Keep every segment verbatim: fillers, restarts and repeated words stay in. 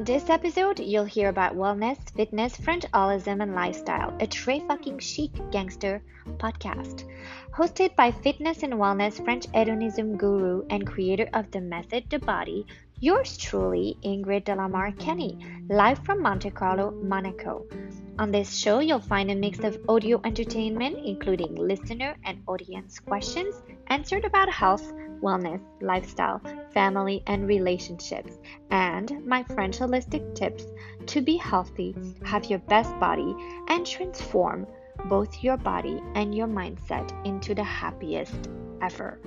On this episode, you'll hear about wellness, fitness, Frencholism, and lifestyle, a très fucking chic gangster podcast. Hosted by fitness and wellness French hedonism guru and creator of the method The Body, yours truly, Ingrid Delamar Kenny, live from Monte Carlo, Monaco. On this show, you'll find a mix of audio entertainment, including listener and audience questions answered about health, wellness, lifestyle, family, and relationships, and my French holistic tips to be healthy, have your best body, and transform both your body and your mindset into the happiest ever,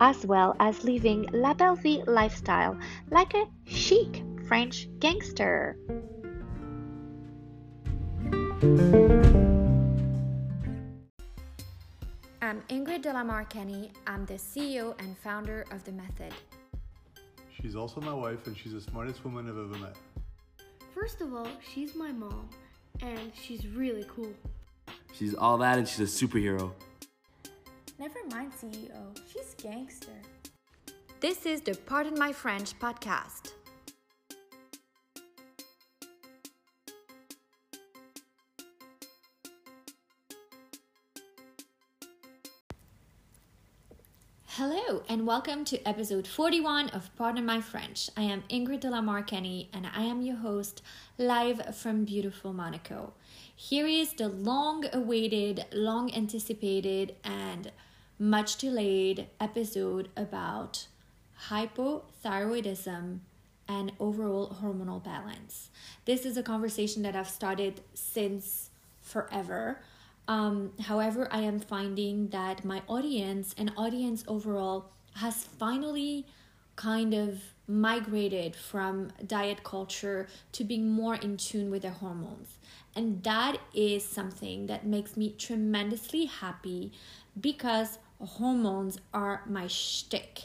as well as living la belle vie lifestyle like a chic French gangster. I'm Ingrid Delamar Kenny. I'm the C E O and founder of The Method. She's also my wife, and she's the smartest woman I've ever met. First of all, she's my mom, and she's really cool. She's all that, and she's a superhero. Never mind C E O, she's gangster. This is the Pardon My French podcast. Hello and welcome to episode forty-one of Pardon My French. I am Ingrid Delamar Kenny and I am your host live from beautiful Monaco. Here is the long-awaited, long-anticipated and much-delayed episode about hypothyroidism and overall hormonal balance. This is a conversation that I've started since forever. Um, however, I am finding that my audience and audience overall has finally kind of migrated from diet culture to being more in tune with their hormones. And that is something that makes me tremendously happy because hormones are my shtick.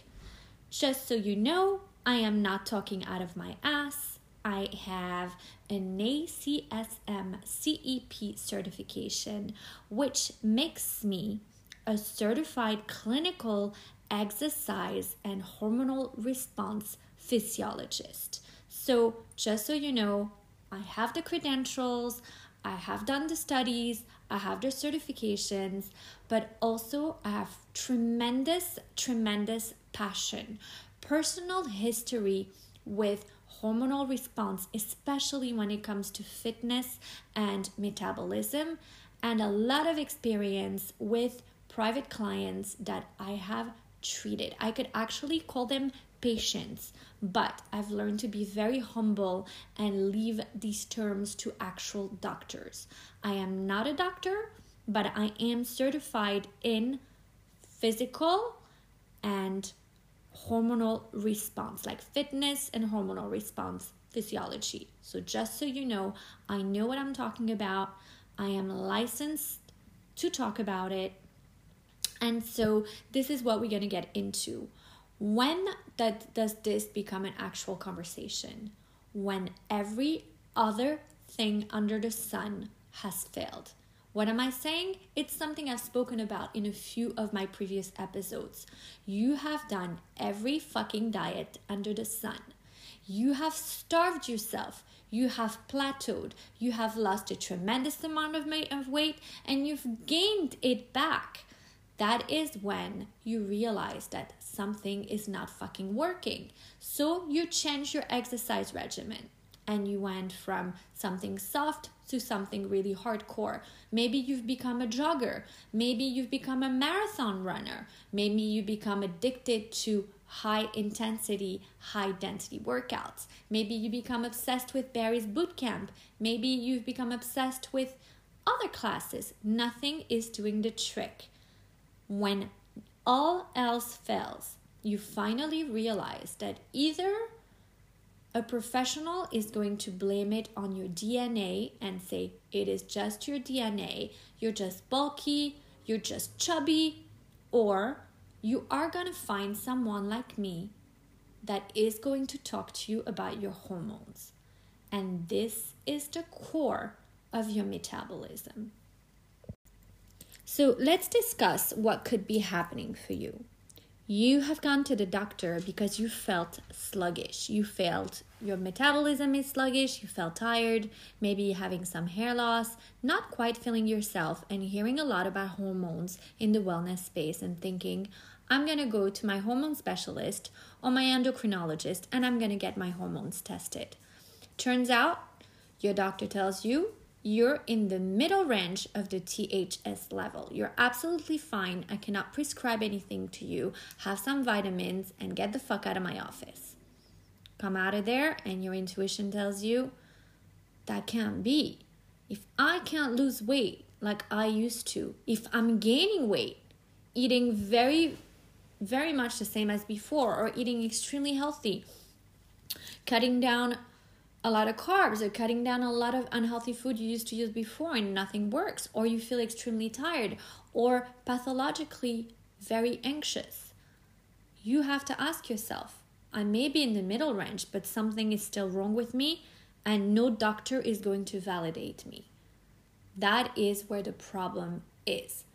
Just so you know, I am not talking out of my ass. I have an A C S M C E P certification, which makes me a certified clinical exercise and hormonal response physiologist. So just so you know, I have the credentials, I have done the studies, I have the certifications, but also I have tremendous, tremendous passion, personal history with hormonal response, especially when it comes to fitness and metabolism, and a lot of experience with private clients that I have treated. I could actually call them patients, but I've learned to be very humble and leave these terms to actual doctors. I am not a doctor, but I am certified in physical and hormonal response, like fitness and hormonal response physiology. So just so you know, I know what I'm talking about. I am licensed to talk about it. And so this is what we're going to get into. When that does this become an actual conversation? When every other thing under the sun has failed. What am I saying? It's something I've spoken about in a few of my previous episodes. You have done every fucking diet under the sun. You have starved yourself. You have plateaued. You have lost a tremendous amount of weight and you've gained it back. That is when you realize that something is not fucking working. So you change your exercise regimen. And you went from something soft to something really hardcore. Maybe you've become a jogger. Maybe you've become a marathon runner. Maybe you become addicted to high intensity, high density workouts. Maybe you become obsessed with Barry's bootcamp. Maybe you've become obsessed with other classes. Nothing is doing the trick. When all else fails, you finally realize that either a professional is going to blame it on your D N A and say it is just your D N A, you're just bulky, you're just chubby, or you are going to find someone like me that is going to talk to you about your hormones. And this is the core of your metabolism. So let's discuss what could be happening for you. You have gone to the doctor because you felt sluggish. You felt your metabolism is sluggish, you felt tired, maybe having some hair loss, not quite feeling yourself, and hearing a lot about hormones in the wellness space and thinking, I'm going to go to my hormone specialist or my endocrinologist and I'm going to get my hormones tested. Turns out, your doctor tells you you're in the middle range of the T H S level. You're absolutely fine. I cannot prescribe anything to you. Have some vitamins and get the fuck out of my office. Come out of there and your intuition tells you, that can't be. If I can't lose weight like I used to, if I'm gaining weight, eating very, very much the same as before, or eating extremely healthy, cutting down a lot of carbs or cutting down a lot of unhealthy food you used to use before and nothing works, or you feel extremely tired or pathologically very anxious, you have to ask yourself, I may be in the middle range, but something is still wrong with me and no doctor is going to validate me. That is where the problem is.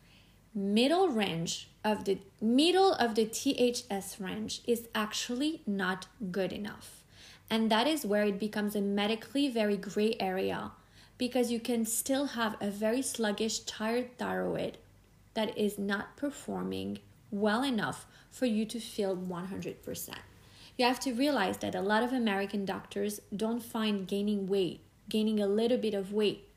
Middle range of the middle of the T H S range is actually not good enough. And that is where it becomes a medically very gray area, because you can still have a very sluggish, tired thyroid that is not performing well enough for you to feel one hundred percent. You have to realize that a lot of American doctors don't find gaining weight, gaining a little bit of weight,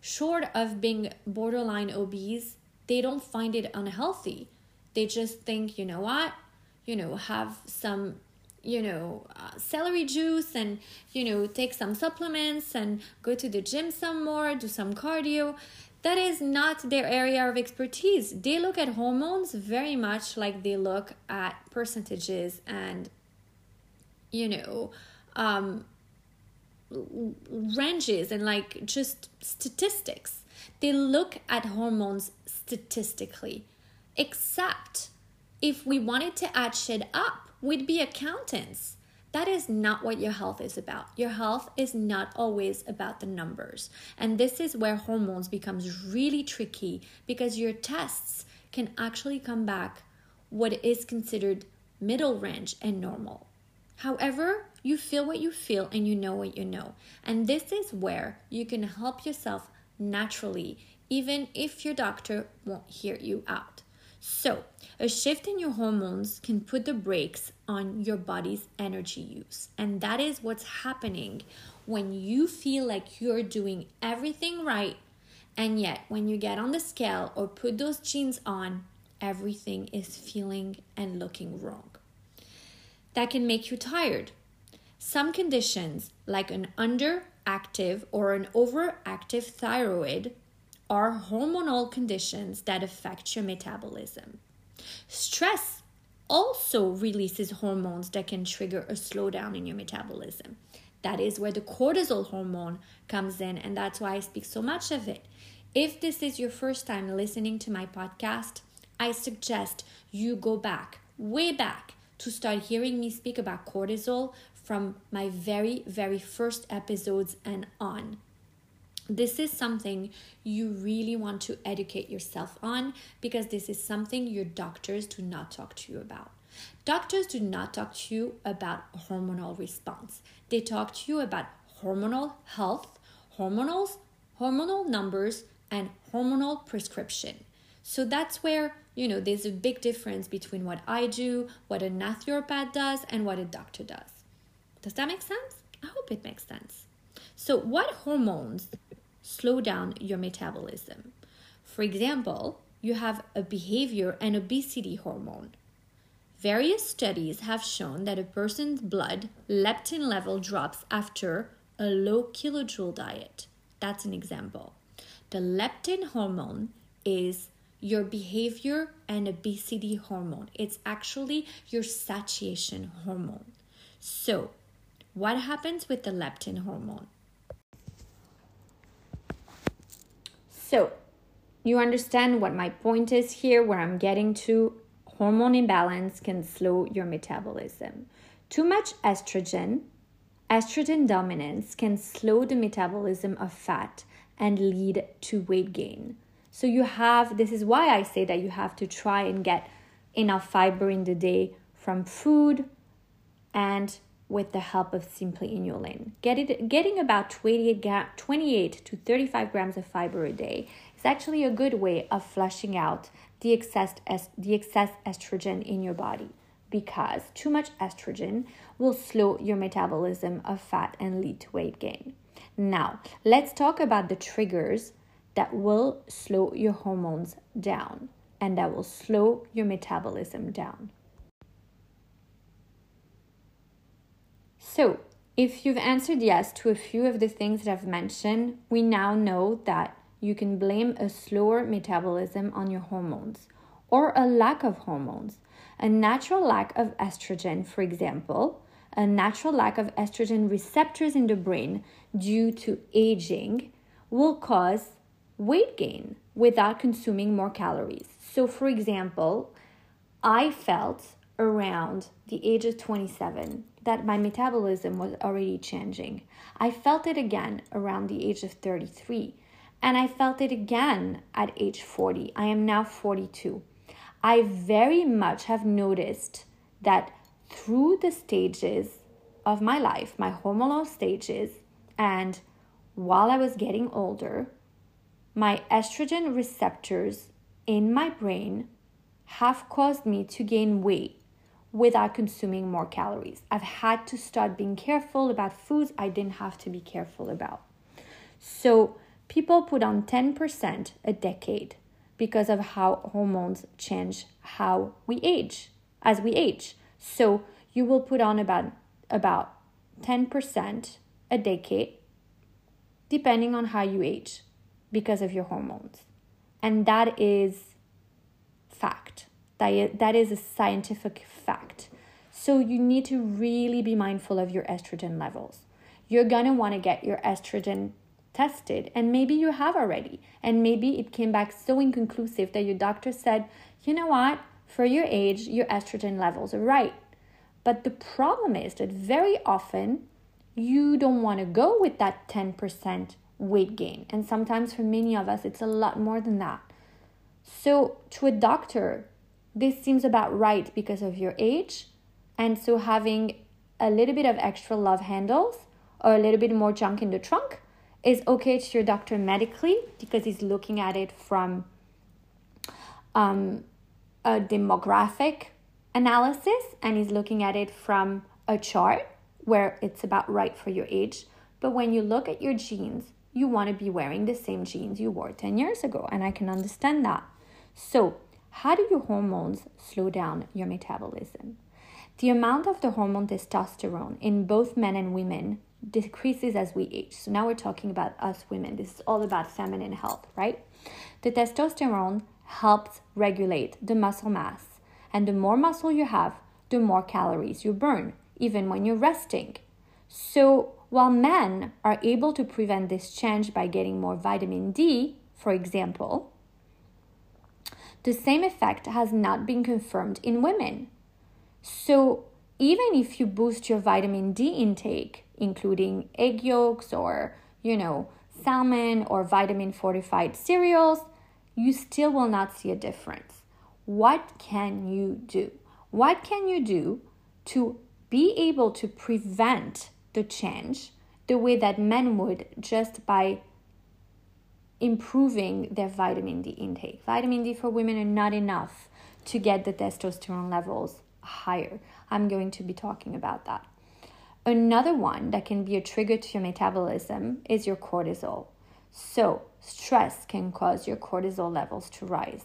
short of being borderline obese, they don't find it unhealthy. They just think, you know what, you know, have some, you know, uh, celery juice and, you know, take some supplements and go to the gym some more, do some cardio. That is not their area of expertise. They look at hormones very much like they look at percentages and, you know, um, ranges and like just statistics. They look at hormones statistically, except if we wanted to add shit up, we'd be accountants. That is not what your health is about. Your health is not always about the numbers. And this is where hormones becomes really tricky, because your tests can actually come back what is considered middle range and normal. However, you feel what you feel and you know what you know. And this is where you can help yourself naturally, even if your doctor won't hear you out. So, a shift in your hormones can put the brakes on your body's energy use. And that is what's happening when you feel like you're doing everything right, and yet when you get on the scale or put those jeans on, everything is feeling and looking wrong. That can make you tired. Some conditions, like an underactive or an overactive thyroid, are hormonal conditions that affect your metabolism. Stress also releases hormones that can trigger a slowdown in your metabolism. That is where the cortisol hormone comes in, and that's why I speak so much of it. If this is your first time listening to my podcast, I suggest you go back, way back, to start hearing me speak about cortisol from my very, very first episodes and on. This is something you really want to educate yourself on, because this is something your doctors do not talk to you about. Doctors do not talk to you about hormonal response. They talk to you about hormonal health, hormonals, hormonal numbers, and hormonal prescription. So that's where, you know, there's a big difference between what I do, what a naturopath does, and what a doctor does. Does that make sense? I hope it makes sense. So what hormones slow down your metabolism? For example, you have a behavior and obesity hormone. Various studies have shown that a person's blood leptin level drops after a low kilojoule diet. That's an example. The leptin hormone is your behavior and obesity hormone. It's actually your satiation hormone. So, what happens with the leptin hormone? So, you understand what my point is here, where I'm getting to. Hormone imbalance can slow your metabolism. Too much estrogen, estrogen dominance can slow the metabolism of fat and lead to weight gain. So you have, this is why I say that you have to try and get enough fiber in the day from food and with the help of Simply Inulin. Get it, getting about twenty-eight to thirty-five grams of fiber a day is actually a good way of flushing out the excess, the excess estrogen in your body, because too much estrogen will slow your metabolism of fat and lead to weight gain. Now, let's talk about the triggers that will slow your hormones down and that will slow your metabolism down. So, if you've answered yes to a few of the things that I've mentioned, we now know that you can blame a slower metabolism on your hormones or a lack of hormones. A natural lack of estrogen, for example, a natural lack of estrogen receptors in the brain due to aging will cause weight gain without consuming more calories. So, for example, I felt around the age of twenty-seven that my metabolism was already changing. I felt it again around the age of thirty-three, and I felt it again at age forty. I am now forty-two. I very much have noticed that through the stages of my life, my hormonal stages, and while I was getting older, my estrogen receptors in my brain have caused me to gain weight without consuming more calories. I've had to start being careful about foods I didn't have to be careful about. So people put on ten percent a decade because of how hormones change how we age, as we age. So you will put on about, about ten percent a decade, depending on how you age, because of your hormones. And that is fact. That is a scientific fact. So you need to really be mindful of your estrogen levels. You're going to want to get your estrogen tested, and maybe you have already, and maybe it came back so inconclusive that your doctor said, you know what, for your age, your estrogen levels are right. But the problem is that very often you don't want to go with that ten percent weight gain, and sometimes for many of us, it's a lot more than that. So to a doctor, this seems about right because of your age, and so having a little bit of extra love handles or a little bit more junk in the trunk is okay to your doctor medically because he's looking at it from um, a demographic analysis, and he's looking at it from a chart where it's about right for your age. But when you look at your genes, you want to be wearing the same jeans you wore ten years ago, and I can understand that. So how do your hormones slow down your metabolism? The amount of the hormone testosterone in both men and women decreases as we age. So now we're talking about us women. This is all about feminine health, right? The testosterone helps regulate the muscle mass. And the more muscle you have, the more calories you burn, even when you're resting. So while men are able to prevent this change by getting more vitamin D, for example, the same effect has not been confirmed in women. So even if you boost your vitamin D intake, including egg yolks or, you know, salmon or vitamin fortified cereals, you still will not see a difference. What can you do? What can you do to be able to prevent the change the way that men would just by improving their vitamin D intake? Vitamin D for women are not enough to get the testosterone levels higher. I'm going to be talking about that. Another one that can be a trigger to your metabolism is your cortisol. So stress can cause your cortisol levels to rise.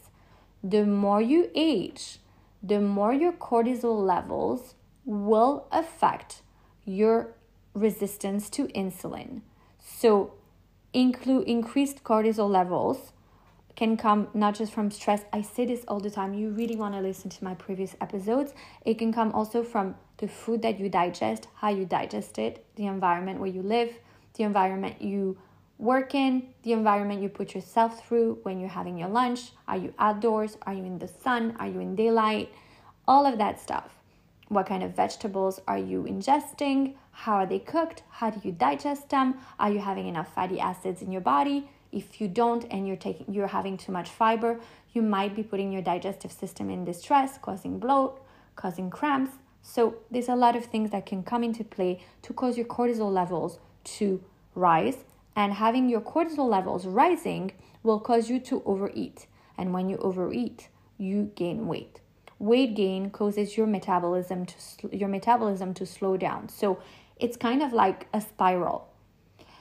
The more you age, the more your cortisol levels will affect your resistance to insulin. So Inclu- increased cortisol levels can come not just from stress. I say this all the time. You really want to listen to my previous episodes. It can come also from the food that you digest, how you digest it, the environment where you live, the environment you work in, the environment you put yourself through when you're having your lunch. Are you outdoors? Are you in the sun? Are you in daylight? All of that stuff. What kind of vegetables are you ingesting? How are they cooked? How do you digest them? Are you having enough fatty acids in your body? If you don't and you're taking, you're having too much fiber, you might be putting your digestive system in distress, causing bloat, causing cramps. So there's a lot of things that can come into play to cause your cortisol levels to rise, and having your cortisol levels rising will cause you to overeat. And when you overeat, you gain weight. Weight gain causes your metabolism to sl- your metabolism to slow down. So it's kind of like a spiral.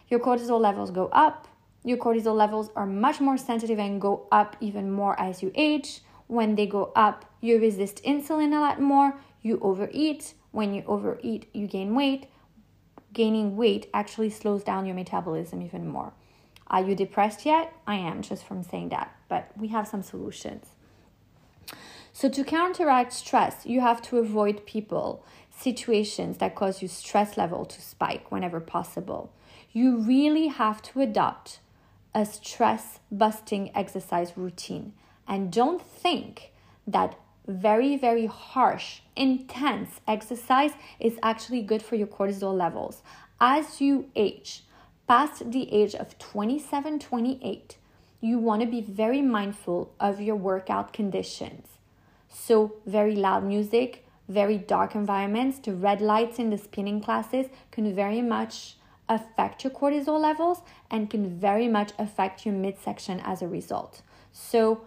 Your cortisol levels go up. Your cortisol levels are much more sensitive and go up even more as you age. When they go up, you resist insulin a lot more. You overeat. When you overeat, you gain weight. Gaining weight actually slows down your metabolism even more. Are you depressed yet? I am, just from saying that. But we have some solutions. So to counteract stress, you have to avoid people, situations that cause your stress level to spike whenever possible. You really have to adopt a stress-busting exercise routine. And don't think that very, very harsh, intense exercise is actually good for your cortisol levels. As you age, past the age of twenty-seven, twenty-eight, you want to be very mindful of your workout conditions. So very loud music, very dark environments, the red lights in the spinning classes can very much affect your cortisol levels and can very much affect your midsection as a result. So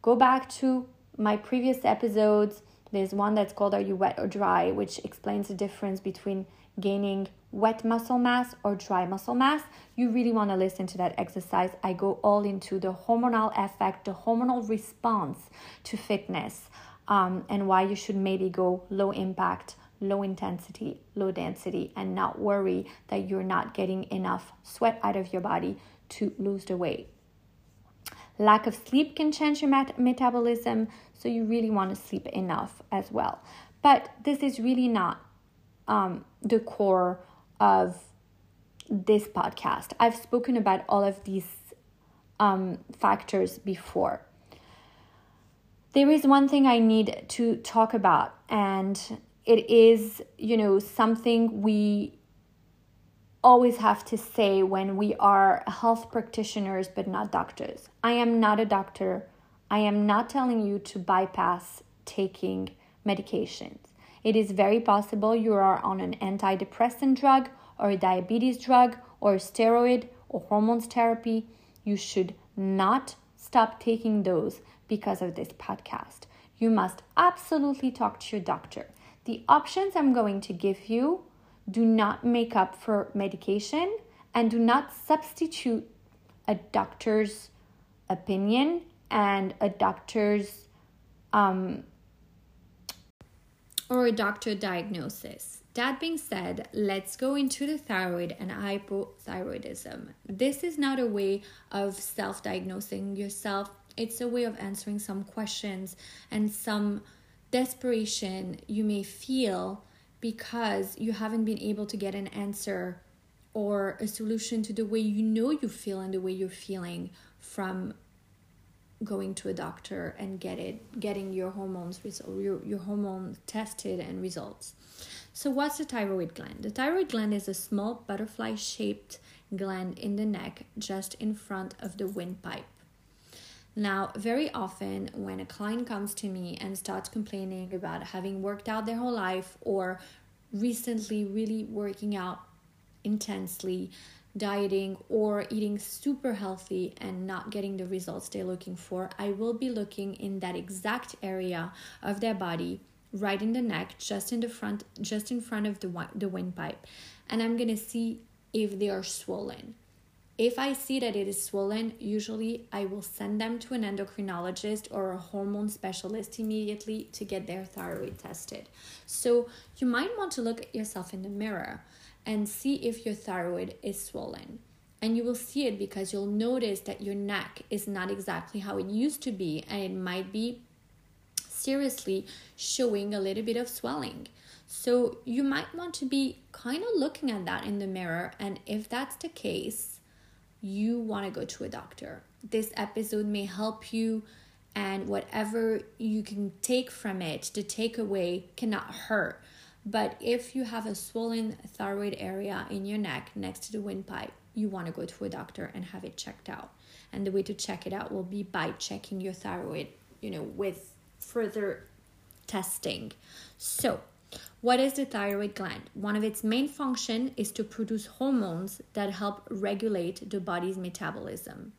go back to my previous episodes. There's one that's called Are You Wet or Dry, which explains the difference between gaining wet muscle mass or dry muscle mass. You really want to listen to that exercise. I go all into the hormonal effect, the hormonal response to fitness, um, and why you should maybe go low impact, low intensity, low density, and not worry that you're not getting enough sweat out of your body to lose the weight. Lack of sleep can change your met- metabolism, so you really want to sleep enough as well. But this is really not um, the core of this podcast. I've spoken about all of these um, factors before. There is one thing I need to talk about, and it is, you know, something we always have to say when we are health practitioners but not doctors. I am not a doctor. I am not telling you to bypass taking medications. It is very possible you are on an antidepressant drug or a diabetes drug or a steroid or hormones therapy. You should not stop taking those because of this podcast. You must absolutely talk to your doctor. The options I'm going to give you do not make up for medication and do not substitute a doctor's opinion and a doctor's um, or a doctor diagnosis. That being said, let's go into the thyroid and hypothyroidism. This is not a way of self-diagnosing yourself. It's a way of answering some questions and some desperation you may feel because you haven't been able to get an answer or a solution to the way you know you feel and the way you're feeling from going to a doctor and get it, getting your hormones your, your hormone tested and results. So what's the thyroid gland? The thyroid gland is a small butterfly-shaped gland in the neck just in front of the windpipe. Now, very often when a client comes to me and starts complaining about having worked out their whole life or recently really working out intensely, dieting or eating super healthy and not getting the results they're looking for, I will be looking in that exact area of their body, right in the neck, just in the front, just in front of the the windpipe. And I'm going to see if they are swollen. If I see that it is swollen, usually I will send them to an endocrinologist or a hormone specialist immediately to get their thyroid tested. So you might want to look at yourself in the mirror and see if your thyroid is swollen. And you will see it because you'll notice that your neck is not exactly how it used to be, and it might be seriously showing a little bit of swelling. So you might want to be kind of looking at that in the mirror, and if that's the case, you want to go to a doctor. This episode may help you, and whatever you can take from it, the takeaway cannot hurt. But if you have a swollen thyroid area in your neck next to the windpipe, you want to go to a doctor and have it checked out. And the way to check it out will be by checking your thyroid, you know, with further testing. So What is the thyroid gland? One of its main functions is to produce hormones that help regulate the body's metabolism.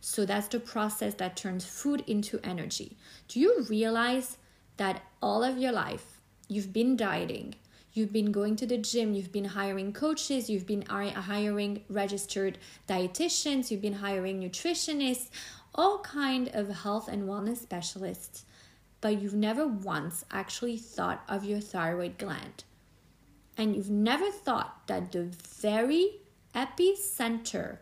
So that's the process that turns food into energy. Do you realize that all of your life you've been dieting, you've been going to the gym, you've been hiring coaches, you've been hiring registered dietitians, you've been hiring nutritionists, all kind of health and wellness specialists, but you've never once actually thought of your thyroid gland. And you've never thought that the very epicenter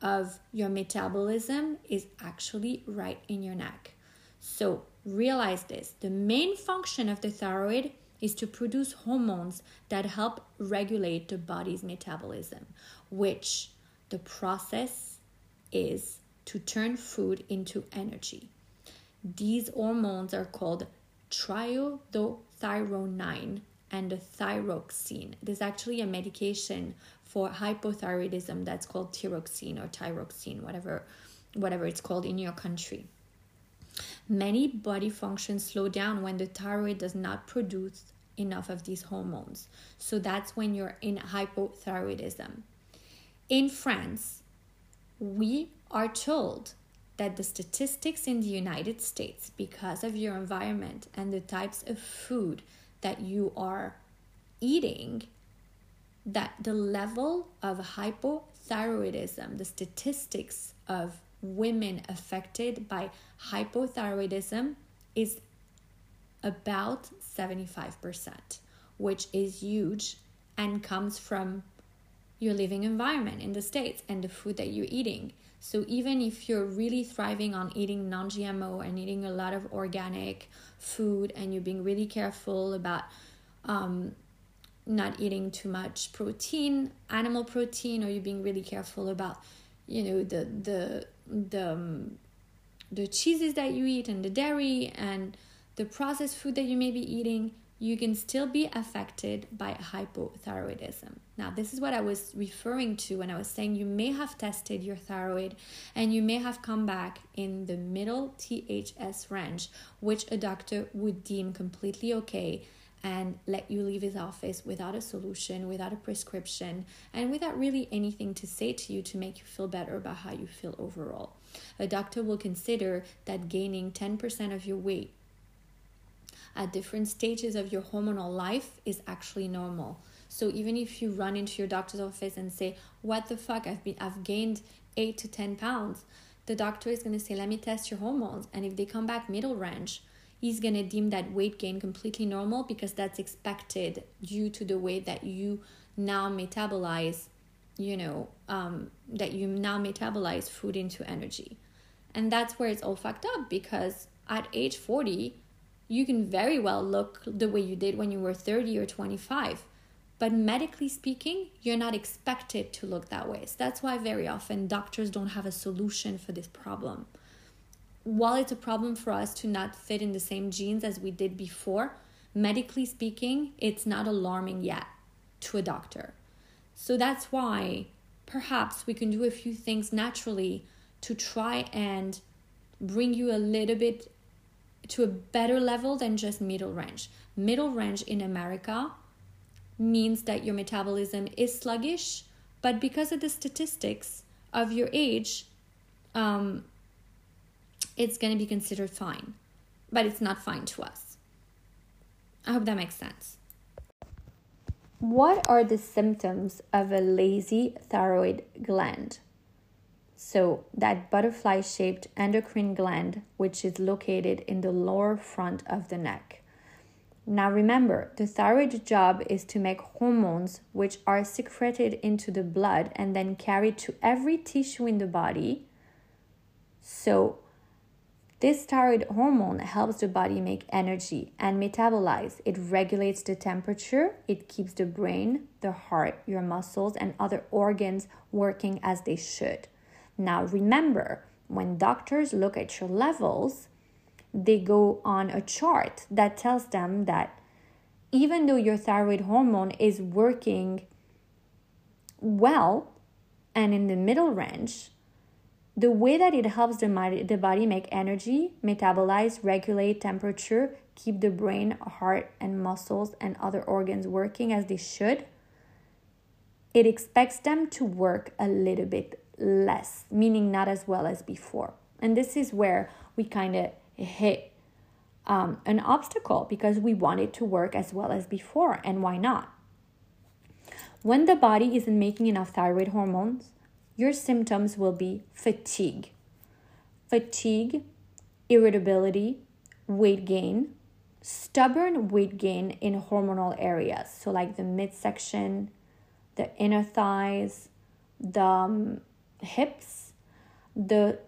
of your metabolism is actually right in your neck. So realize this, the main function of the thyroid is to produce hormones that help regulate the body's metabolism, which the process is to turn food into energy. These hormones are called triiodothyronine and the thyroxine. There's actually a medication for hypothyroidism that's called thyroxine or tyroxine, whatever, whatever it's called in your country. Many body functions slow down when the thyroid does not produce enough of these hormones. So that's when you're in hypothyroidism. In France, we are told that the statistics in the United States, because of your environment and the types of food that you are eating, that the level of hypothyroidism, the statistics of women affected by hypothyroidism is about seventy-five percent, which is huge and comes from your living environment in the States and the food that you're eating. So even if you're really thriving on eating non-G M O and eating a lot of organic food and you're being really careful about um, not eating too much protein, animal protein, or you're being really careful about, you know, the the the um, the cheeses that you eat and the dairy and the processed food that you may be eating, you can still be affected by hypothyroidism. Now, this is what I was referring to when I was saying you may have tested your thyroid and you may have come back in the middle T H S range, which a doctor would deem completely okay and let you leave his office without a solution, without a prescription, and without really anything to say to you to make you feel better about how you feel overall. A doctor will consider that gaining ten percent of your weight at different stages of your hormonal life is actually normal. So even if you run into your doctor's office and say, what the fuck, I've been, I've gained eight to ten pounds, the doctor is going to say, let me test your hormones. And if they come back middle range, he's going to deem that weight gain completely normal because that's expected due to the way that you now metabolize, you know, um, that you now metabolize food into energy. And that's where it's all fucked up, because at age forty, you can very well look the way you did when you were thirty or twenty-five. But medically speaking, you're not expected to look that way. So that's why very often doctors don't have a solution for this problem. While it's a problem for us to not fit in the same genes as we did before, medically speaking, it's not alarming yet to a doctor. So that's why perhaps we can do a few things naturally to try and bring you a little bit to a better level than just middle range. Middle range in America means that your metabolism is sluggish, but because of the statistics of your age, um, it's going to be considered fine, but it's not fine to us. I hope that makes sense. What are the symptoms of a lazy thyroid gland? So that butterfly-shaped endocrine gland, which is located in the lower front of the neck. Now remember, the thyroid's job is to make hormones which are secreted into the blood and then carried to every tissue in the body. So this thyroid hormone helps the body make energy and metabolize. It regulates the temperature. It keeps the brain, the heart, your muscles, and other organs working as they should. Now, remember, when doctors look at your levels, they go on a chart that tells them that even though your thyroid hormone is working well and in the middle range, The way that it helps the, the body make energy, metabolize, regulate temperature, keep the brain, heart, and muscles and other organs working as they should, it expects them to work a little bit less, meaning not as well as before. And this is where we kind of hit um, an obstacle, because we want it to work as well as before, and why not? When the body isn't making enough thyroid hormones, your symptoms will be fatigue, fatigue, irritability, weight gain, stubborn weight gain in hormonal areas. So like the midsection, the inner thighs, the um, hips, the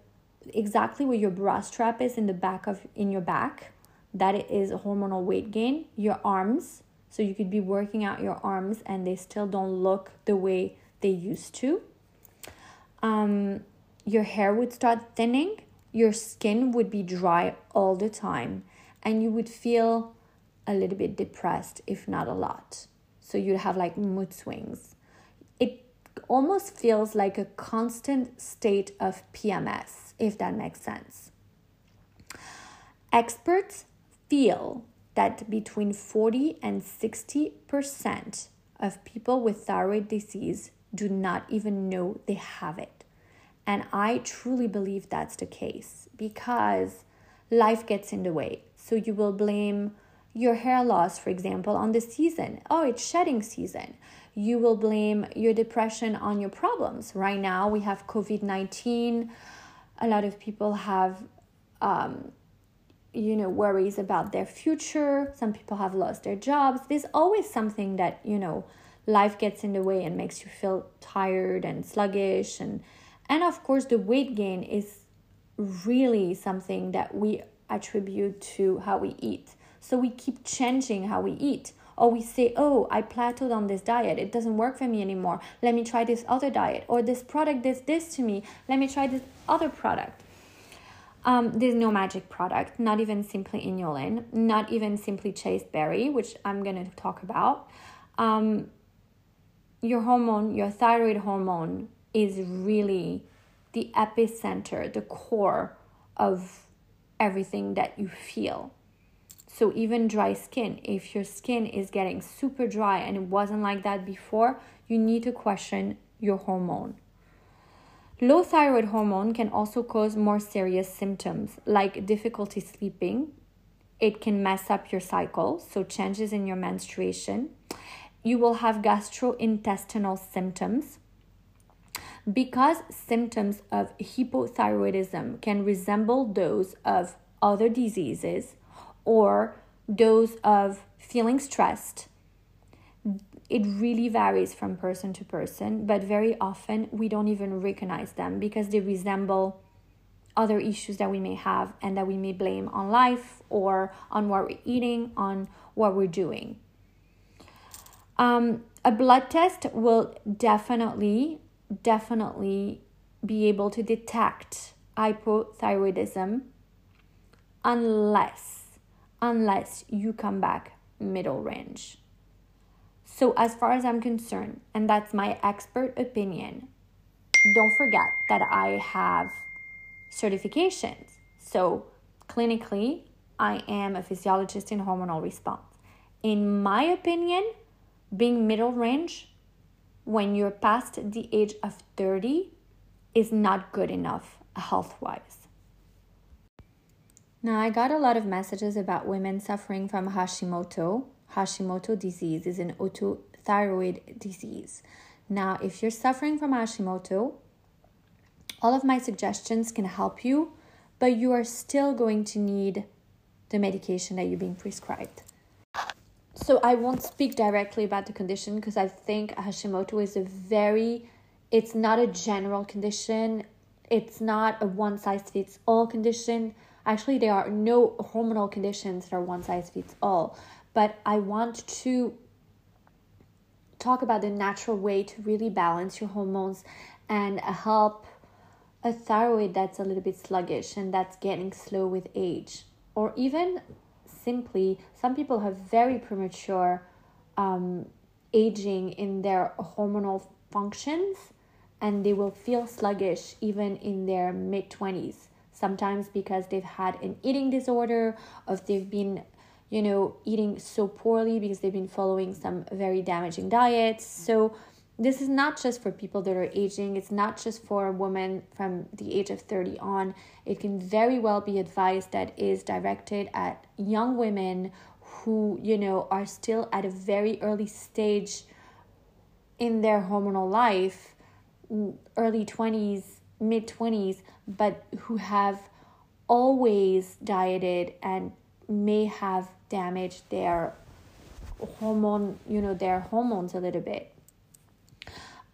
exactly where your bra strap is in the back of in your back, that is a hormonal weight gain. Your arms, so you could be working out your arms and they still don't look the way they used to. Um, your hair would start thinning, your skin would be dry all the time, and you would feel a little bit depressed, if not a lot. So you'd have like mood swings. It almost feels like a constant state of P M S, if that makes sense. Experts feel that between forty and sixty percent of people with thyroid disease do not even know they have it. And I truly believe that's the case, because life gets in the way. So you will blame your hair loss, for example, on the season. Oh, it's shedding season. You will blame your depression on your problems. Right now we have covid nineteen. A lot of people have, um, you know, worries about their future. Some people have lost their jobs. There's always something that, you know, life gets in the way and makes you feel tired and sluggish. And, and of course, the weight gain is really something that we attribute to how we eat. So we keep changing how we eat. Or we say, oh, I plateaued on this diet. It doesn't work for me anymore. Let me try this other diet. Or this product does this to me. Let me try this other product. Um, there's no magic product. Not even Simply Inulin. Not even Simply Chasteberry, which I'm going to talk about. Um, your hormone, your thyroid hormone is really the epicenter, the core of everything that you feel. So even dry skin, if your skin is getting super dry and it wasn't like that before, you need to question your hormone. Low thyroid hormone can also cause more serious symptoms like difficulty sleeping. It can mess up your cycle, so changes in your menstruation. You will have gastrointestinal symptoms. Because symptoms of hypothyroidism can resemble those of other diseases, or those of feeling stressed. It really varies from person to person, but very often we don't even recognize them because they resemble other issues that we may have and that we may blame on life or on what we're eating, on what we're doing. Um, a blood test will definitely, definitely be able to detect hypothyroidism unless unless you come back middle range. So as far as I'm concerned, and that's my expert opinion, don't forget that I have certifications. So clinically, I am a physiologist in hormonal response. In my opinion, being middle range when you're past the age of thirty is not good enough health-wise. Now, I got a lot of messages about women suffering from Hashimoto. Hashimoto disease is an autothyroid disease. Now, if you're suffering from Hashimoto, all of my suggestions can help you, but you are still going to need the medication that you're being prescribed. So I won't speak directly about the condition because I think Hashimoto is a very, it's not a general condition. It's not a one-size-fits-all condition. Actually, there are no hormonal conditions that are one-size-fits-all. But I want to talk about the natural way to really balance your hormones and help a thyroid that's a little bit sluggish and that's getting slow with age. Or even simply, some people have very premature um, aging in their hormonal functions and they will feel sluggish even in their mid-twenties, sometimes because they've had an eating disorder, or if they've been, you know, eating so poorly because they've been following some very damaging diets. So this is not just for people that are aging. It's not just for women from the age of thirty on. It can very well be advice that is directed at young women who, you know, are still at a very early stage in their hormonal life, early twenties, mid-twenties, but who have always dieted and may have damaged their hormone, you know, their hormones a little bit.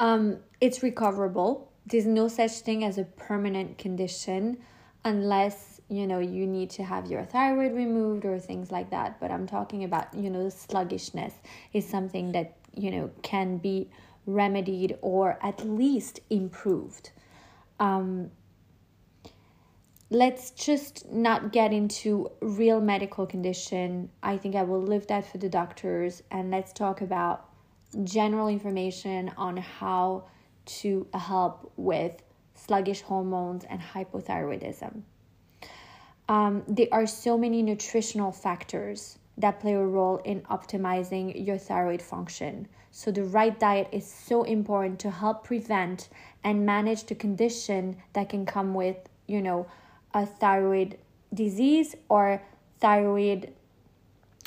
Um, it's recoverable. There's no such thing as a permanent condition unless, you know, you need to have your thyroid removed or things like that. But I'm talking about, you know, sluggishness is something that, you know, can be remedied or at least improved. Um, let's just not get into real medical condition. I think I will leave that for the doctors, and let's talk about general information on how to help with sluggish hormones and hypothyroidism. Um, there are so many nutritional factors that play a role in optimizing your thyroid function. So the right diet is so important to help prevent and manage the condition that can come with, you know, a thyroid disease or thyroid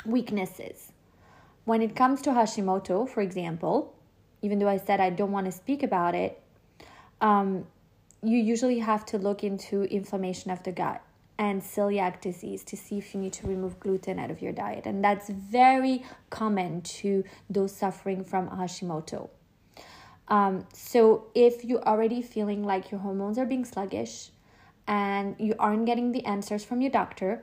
weaknesses. When it comes to Hashimoto, for example, even though I said I don't want to speak about it, um, you usually have to look into inflammation of the gut and celiac disease to see if you need to remove gluten out of your diet. And that's very common to those suffering from Hashimoto. Um, so if you're already feeling like your hormones are being sluggish and you aren't getting the answers from your doctor,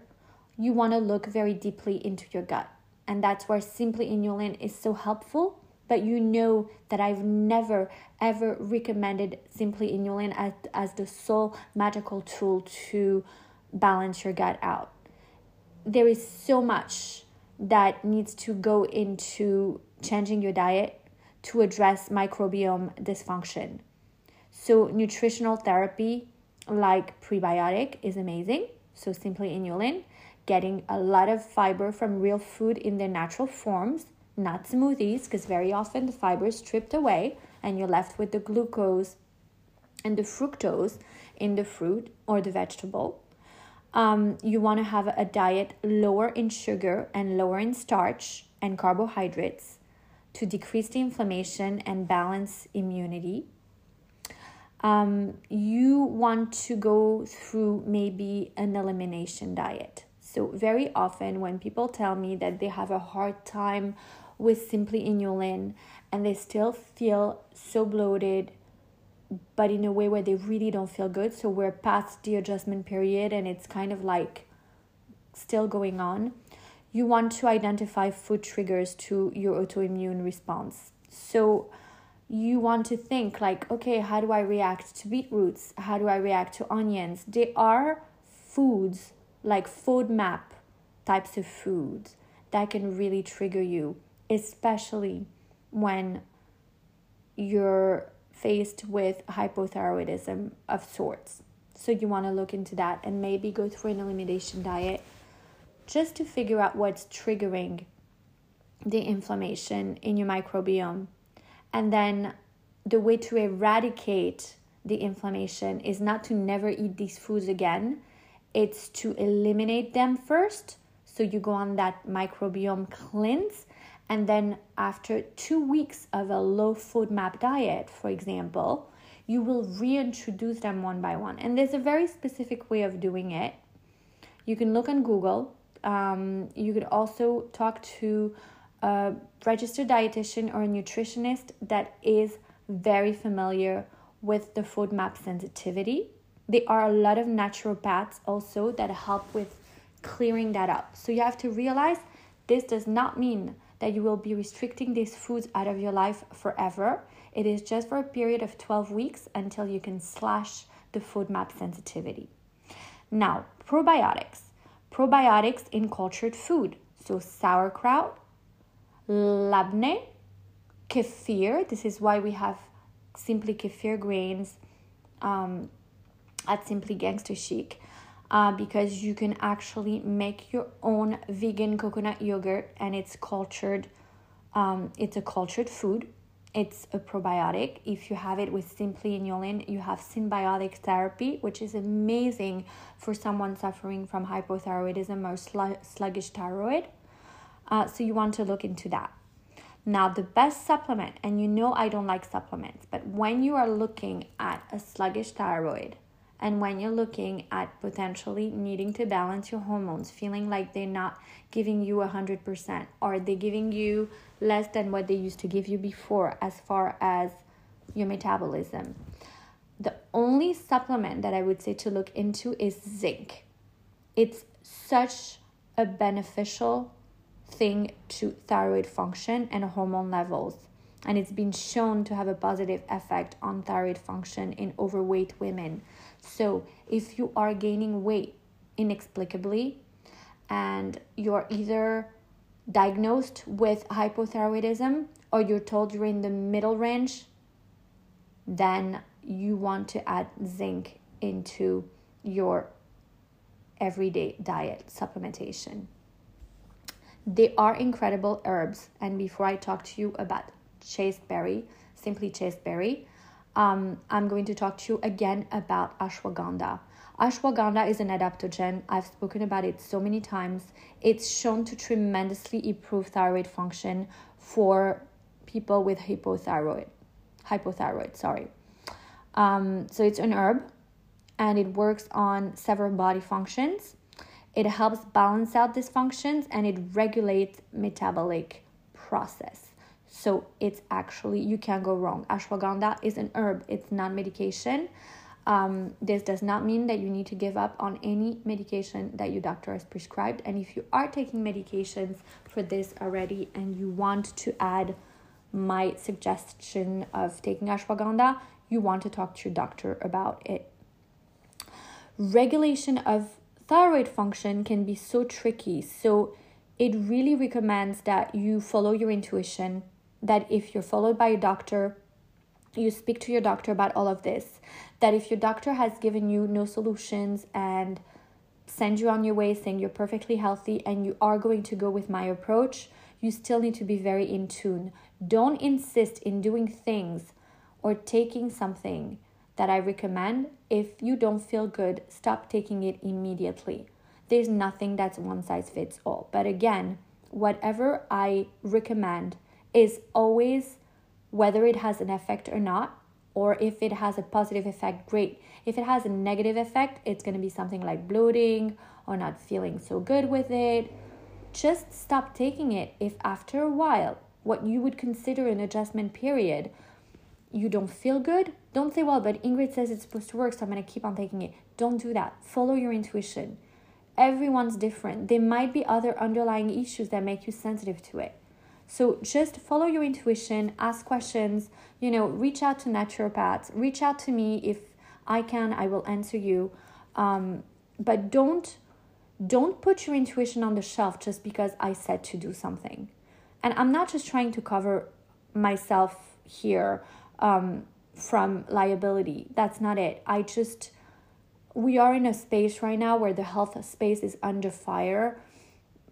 you want to look very deeply into your gut. And that's where Simply Inulin is so helpful. But you know that I've never, ever recommended Simply Inulin as, as the sole magical tool to balance your gut out. There is so much that needs to go into changing your diet to address microbiome dysfunction. So nutritional therapy like prebiotic is amazing. So Simply Inulin. Getting a lot of fiber from real food in their natural forms, not smoothies, because very often the fiber is stripped away and you're left with the glucose and the fructose in the fruit or the vegetable. Um, you want to have a diet lower in sugar and lower in starch and carbohydrates to decrease the inflammation and balance immunity. Um, you want to go through maybe an elimination diet. So very often when people tell me that they have a hard time with Simply Inulin and they still feel so bloated, but in a way where they really don't feel good. So we're past the adjustment period and it's kind of like still going on. You want to identify food triggers to your autoimmune response. So you want to think like, okay, how do I react to beetroots? How do I react to onions? They are foods like FODMAP types of foods that can really trigger you, especially when you're faced with hypothyroidism of sorts. So you want to look into that and maybe go through an elimination diet just to figure out what's triggering the inflammation in your microbiome. And then the way to eradicate the inflammation is not to never eat these foods again. It's to eliminate them first. So you go on that microbiome cleanse. And then after two weeks of a low FODMAP diet, for example, you will reintroduce them one by one. And there's a very specific way of doing it. You can look on Google. Um, you could also talk to a registered dietitian or a nutritionist that is very familiar with the FODMAP sensitivity. There are a lot of naturopaths also that help with clearing that up. So you have to realize this does not mean that you will be restricting these foods out of your life forever. It is just for a period of twelve weeks until you can slash the FODMAP sensitivity. Now, probiotics. Probiotics in cultured food. So sauerkraut, labneh, kefir. This is why we have Simply Kefir grains um, at Simply Gangster Chic, uh, because you can actually make your own vegan coconut yogurt, and it's cultured. Um, it's a cultured food. It's a probiotic. If you have it with Simply Inulin, you have symbiotic therapy, which is amazing for someone suffering from hypothyroidism or slu- sluggish thyroid. Uh, so you want to look into that. Now, the best supplement, and you know I don't like supplements, but when you are looking at a sluggish thyroid and when you're looking at potentially needing to balance your hormones, feeling like they're not giving you one hundred percent, or they're giving you less than what they used to give you before as far as your metabolism, the only supplement that I would say to look into is zinc. It's such a beneficial thing to thyroid function and hormone levels, and it's been shown to have a positive effect on thyroid function in overweight women. So if you are gaining weight inexplicably and you're either diagnosed with hypothyroidism or you're told you're in the middle range, then you want to add zinc into your everyday diet supplementation. They are incredible herbs. And before I talk to you about chasteberry, Simply Chasteberry, um, I'm going to talk to you again about ashwagandha. Ashwagandha is an adaptogen. I've spoken about it so many times. It's shown to tremendously improve thyroid function for people with hypothyroid. Hypothyroid, sorry. Um, so it's an herb, and it works on several body functions. It helps balance out dysfunctions, and it regulates metabolic process. So it's actually, you can't go wrong. Ashwagandha is an herb. It's non-medication. Um, this does not mean that you need to give up on any medication that your doctor has prescribed. And if you are taking medications for this already and you want to add my suggestion of taking ashwagandha, you want to talk to your doctor about it. Regulation of thyroid function can be so tricky, so it really recommends that you follow your intuition, that if you're followed by a doctor, you speak to your doctor about all of this, that if your doctor has given you no solutions and send you on your way saying you're perfectly healthy and you are going to go with my approach, you still need to be very in tune. Don't insist in doing things or taking something that I recommend. If you don't feel good, stop taking it immediately. There's nothing that's one size fits all. But again, whatever I recommend is always, whether it has an effect or not, or if it has a positive effect, great. If it has a negative effect, it's going to be something like bloating or not feeling so good with it. Just stop taking it if after a while, what you would consider an adjustment period, you don't feel good. Don't say, well, but Ingrid says it's supposed to work, so I'm going to keep on taking it. Don't do that. Follow your intuition. Everyone's different. There might be other underlying issues that make you sensitive to it. So just follow your intuition, ask questions, you know, reach out to naturopaths, reach out to me. If I can, I will answer you. Um, but don't, don't put your intuition on the shelf just because I said to do something. And I'm not just trying to cover myself here. Um, from liability. That's not it. I just, we are in a space right now where the health space is under fire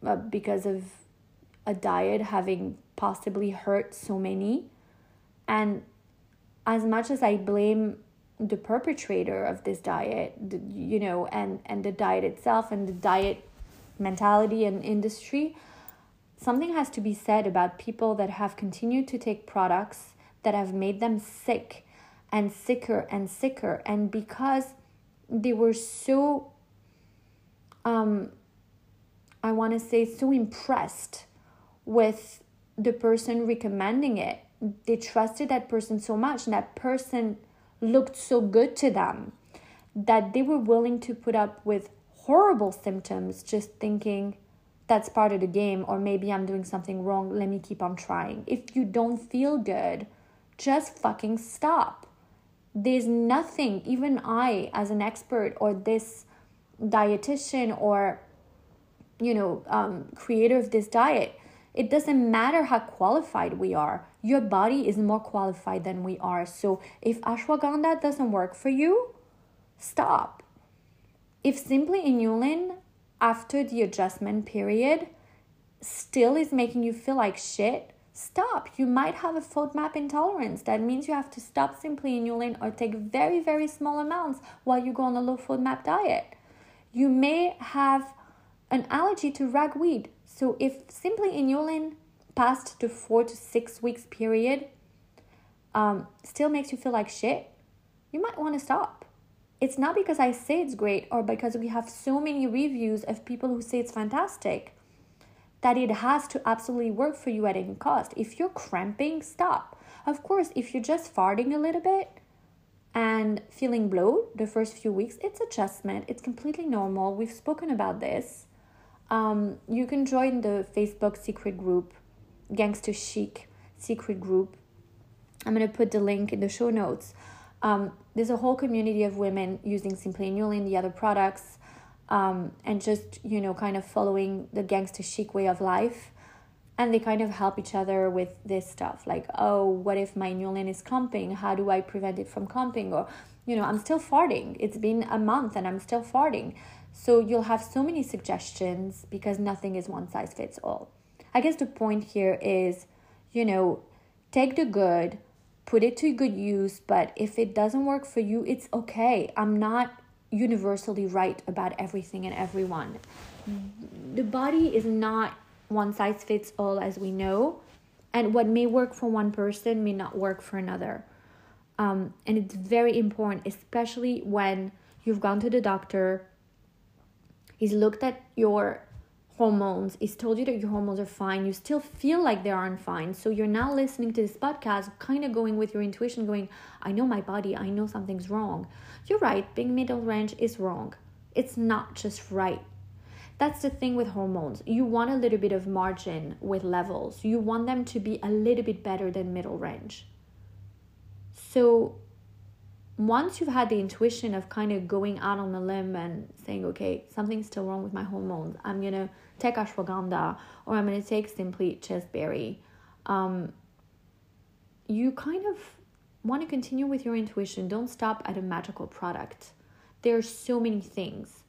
uh, because of a diet having possibly hurt so many. And as much as I blame the perpetrator of this diet, you know, and, and the diet itself and the diet mentality and industry, something has to be said about people that have continued to take products that have made them sick and sicker and sicker. And because they were so, um, I want to say, so impressed with the person recommending it, they trusted that person so much, and that person looked so good to them, that they were willing to put up with horrible symptoms just thinking, that's part of the game, or maybe I'm doing something wrong, let me keep on trying. If you don't feel good, just fucking stop. There's nothing, even I as an expert or this dietitian or, you know, um, creator of this diet It doesn't matter how qualified we are. Your body is more qualified than we are. So if ashwagandha doesn't work for you, stop. If Simply Inulin, after the adjustment period, still is making you feel like shit, stop. You might have a FODMAP intolerance. That means you have to stop Simply Inulin or take very, very small amounts while you go on a low FODMAP diet. You may have an allergy to ragweed. So if Simply Inulin past the four to six weeks period um, still makes you feel like shit, you might want to stop. It's not because I say it's great or because we have so many reviews of people who say it's fantastic that it has to absolutely work for you at any cost. If you're cramping, stop. Of course, if you're just farting a little bit and feeling bloated the first few weeks, it's adjustment. It's completely normal. We've spoken about this. Um, you can join the Facebook secret group, Gangster Chic secret group. I'm going to put the link in the show notes. Um, there's a whole community of women using Simply Inulin, the other products, um, and just, you know, kind of following the gangster chic way of life. And they kind of help each other with this stuff. Like, oh, what if my inulin is clumping? How do I prevent it from clumping? Or, you know, I'm still farting. It's been a month and I'm still farting. So you'll have so many suggestions because nothing is one size fits all. I guess the point here is, you know, take the good, put it to good use, but if it doesn't work for you, it's okay. I'm not universally right about everything and everyone. The body is not one size fits all, as we know, and what may work for one person may not work for another. Um, and it's very important, especially when you've gone to the doctor, he's looked at your hormones, he's told you that your hormones are fine, you still feel like they aren't fine, so you're now listening to this podcast, kind of going with your intuition, going, I know my body, I know something's wrong. You're right, being middle range is wrong. It's not just right. That's the thing with hormones. You want a little bit of margin with levels. You want them to be a little bit better than middle range. So once you've had the intuition of kind of going out on a limb and saying, okay, something's still wrong with my hormones, I'm going to take ashwagandha or I'm going to take Simply Chasteberry, um, you kind of want to continue with your intuition. Don't stop at a magical product. There are so many things.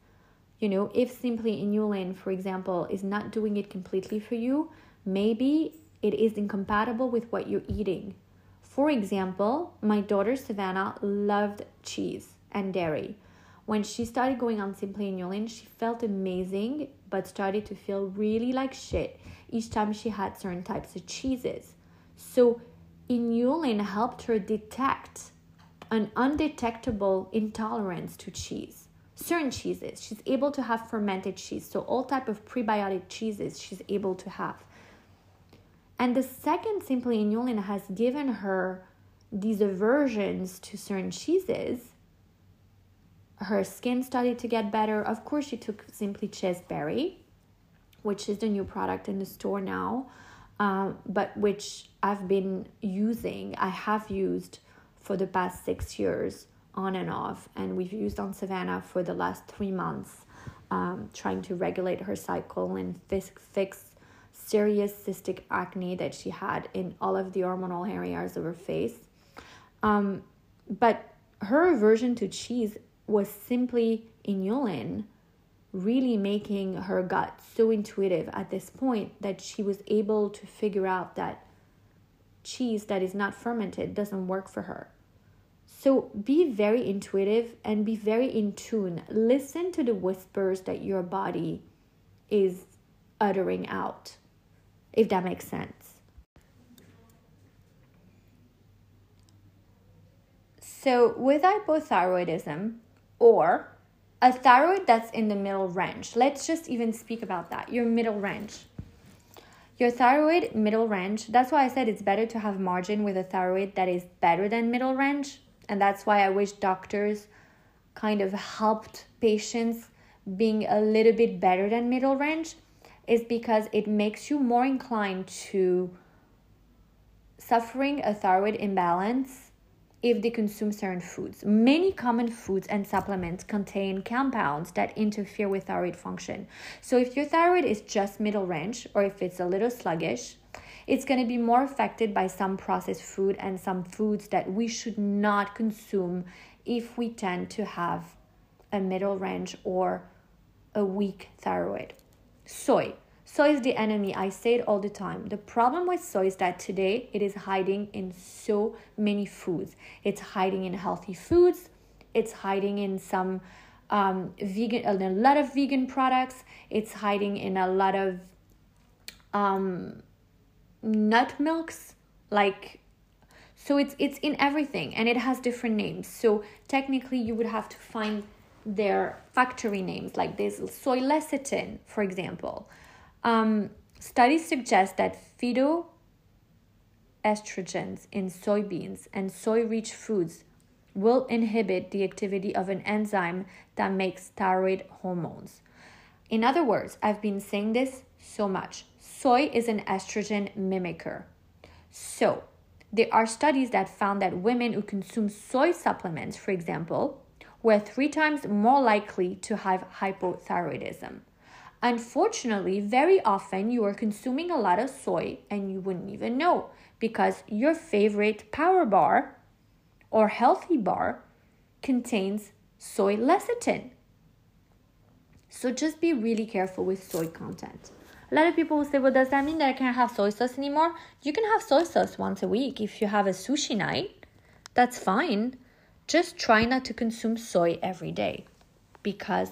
You know, if Simply Inulin, for example, is not doing it completely for you, maybe it is incompatible with what you're eating. For example, my daughter Savannah loved cheese and dairy. When she started going on Simply Inulin, she felt amazing, but started to feel really like shit each time she had certain types of cheeses. So Inulin helped her detect an undetectable intolerance to cheese. Certain cheeses, she's able to have fermented cheese, so all type of prebiotic cheeses she's able to have. And the second Simply Inulin has given her these aversions to certain cheeses, her skin started to get better. Of course, she took Simply Chasteberry, which is the new product in the store now, um, but which I've been using, I have used for the past six years. On and off, and we've used on Savannah for the last three months, um, trying to regulate her cycle and fix, fix serious cystic acne that she had in all of the hormonal areas of her face. Um, but her aversion to cheese was Simply Inulin really making her gut so intuitive at this point that she was able to figure out that cheese that is not fermented doesn't work for her. So be very intuitive and be very in tune. Listen to the whispers that your body is uttering out, if that makes sense. So with hypothyroidism or a thyroid that's in the middle range, let's just even speak about that, your middle range. Your thyroid, middle range, that's why I said it's better to have margin with a thyroid that is better than middle range. And that's why I wish doctors kind of helped patients being a little bit better than middle range, is because it makes you more inclined to suffering a thyroid imbalance if they consume certain foods. Many common foods and supplements contain compounds that interfere with thyroid function. So if your thyroid is just middle range, or if it's a little sluggish, it's going to be more affected by some processed food and some foods that we should not consume if we tend to have a middle range or a weak thyroid. Soy. Soy is the enemy. I say it all the time. The problem with soy is that today it is hiding in so many foods. It's hiding in healthy foods. It's hiding in some um, vegan, a lot of vegan products. It's hiding in a lot of um, nut milks. Like, so it's it's in everything, and it has different names. So technically, you would have to find their factory names. Like there's soy lecithin, for example. Um, studies suggest that phytoestrogens in soybeans and soy-rich foods will inhibit the activity of an enzyme that makes thyroid hormones. In other words, I've been saying this so much. Soy is an estrogen mimicker. So, there are studies that found that women who consume soy supplements, for example, were three times more likely to have hypothyroidism. Unfortunately, very often you are consuming a lot of soy and you wouldn't even know, because your favorite power bar or healthy bar contains soy lecithin. So just be really careful with soy content. A lot of people will say, well, does that mean that I can't have soy sauce anymore? You can have soy sauce once a week if you have a sushi night. That's fine. Just try not to consume soy every day, because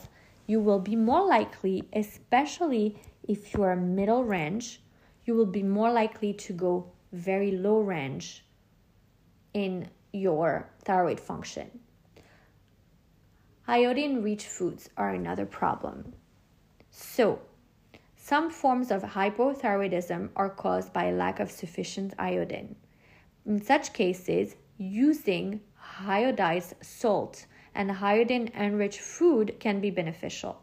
you will be more likely, especially if you are middle range, you will be more likely to go very low range in your thyroid function. Iodine-rich foods are another problem. So, some forms of hypothyroidism are caused by lack of sufficient iodine. In such cases, using iodized salt and iodine-enriched food can be beneficial.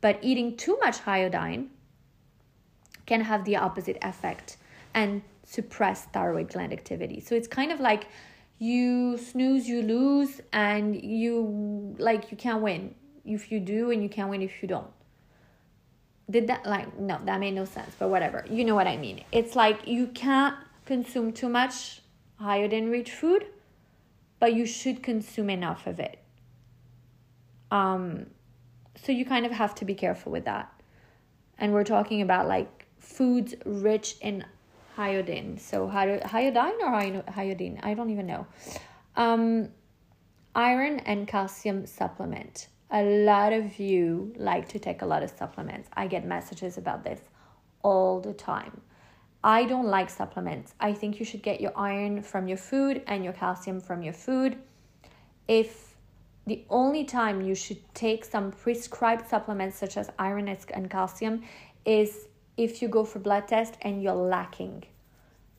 But eating too much iodine can have the opposite effect and suppress thyroid gland activity. So it's kind of like you snooze, you lose, and you like you can't win if you do, and you can't win if you don't. Did that like, no, that made no sense, but whatever. You know what I mean. It's like you can't consume too much iodine-rich food, but you should consume enough of it. Um, so you kind of have to be careful with that. And we're talking about like foods rich in iodine. So iodine or iodine? I don't even know. Um, iron and calcium supplement. A lot of you like to take a lot of supplements. I get messages about this all the time. I don't like supplements. I think you should get your iron from your food and your calcium from your food. If the only time you should take some prescribed supplements such as iron and calcium is if you go for blood test and you're lacking,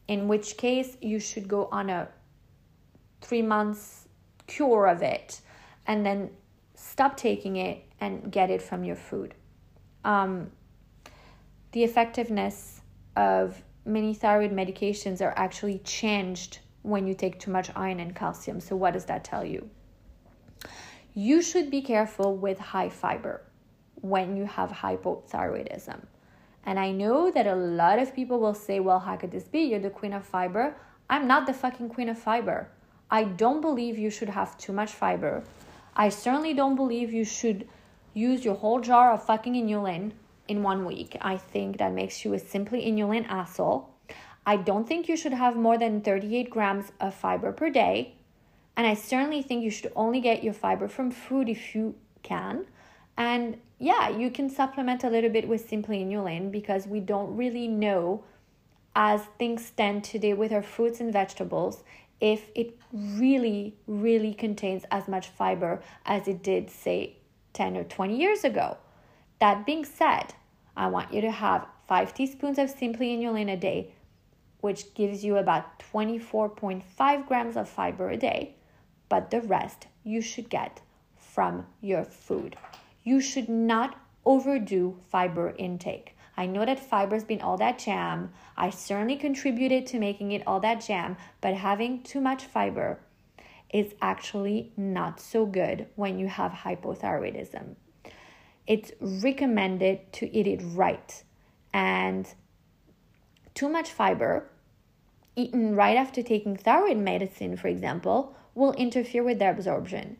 in which case you should go on a three months cure of it and then stop taking it and get it from your food. Um, the effectiveness of many thyroid medications are actually changed when you take too much iron and calcium. So what does that tell you? You should be careful with high fiber when you have hypothyroidism. And I know that a lot of people will say, well, how could this be? You're the queen of fiber. I'm not the fucking queen of fiber. I don't believe you should have too much fiber. I certainly don't believe you should use your whole jar of fucking inulin in one week. I think that makes you a Simply Inulin asshole. I don't think you should have more than thirty-eight grams of fiber per day. And I certainly think you should only get your fiber from food if you can. And yeah, you can supplement a little bit with Simply Inulin, because we don't really know, as things stand today with our fruits and vegetables, if it really, really contains as much fiber as it did, say, ten or twenty years ago. That being said, I want you to have five teaspoons of Simply Inulin a day, which gives you about twenty-four point five grams of fiber a day, but the rest you should get from your food. You should not overdo fiber intake. I know that fiber's been all that jam. I certainly contributed to making it all that jam, but having too much fiber is actually not so good when you have hypothyroidism. It's recommended to eat it right, and too much fiber eaten right after taking thyroid medicine, for example, will interfere with their absorption.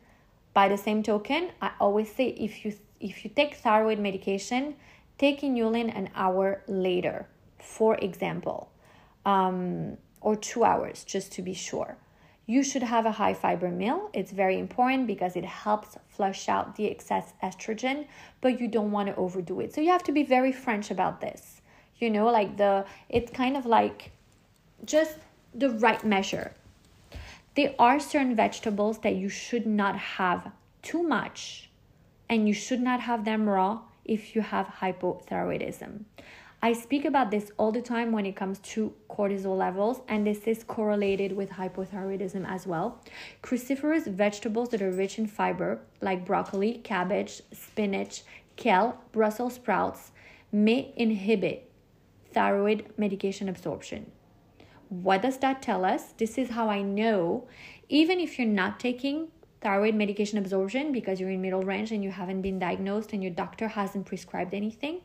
By the same token, I always say if you if you take thyroid medication, take inulin an hour later, for example, um, or two hours, just to be sure. You should have a high fiber meal. It's very important because it helps flush out the excess estrogen, but you don't want to overdo it. So you have to be very French about this. You know, like the, it's kind of like just the right measure. There are certain vegetables that you should not have too much, and you should not have them raw if you have hypothyroidism. I speak about this all the time when it comes to cortisol levels, and this is correlated with hypothyroidism as well. Cruciferous vegetables that are rich in fiber, like broccoli, cabbage, spinach, kale, Brussels sprouts, may inhibit thyroid medication absorption. What does that tell us? This is how I know, even if you're not taking thyroid medication absorption because you're in middle range and you haven't been diagnosed and your doctor hasn't prescribed anything,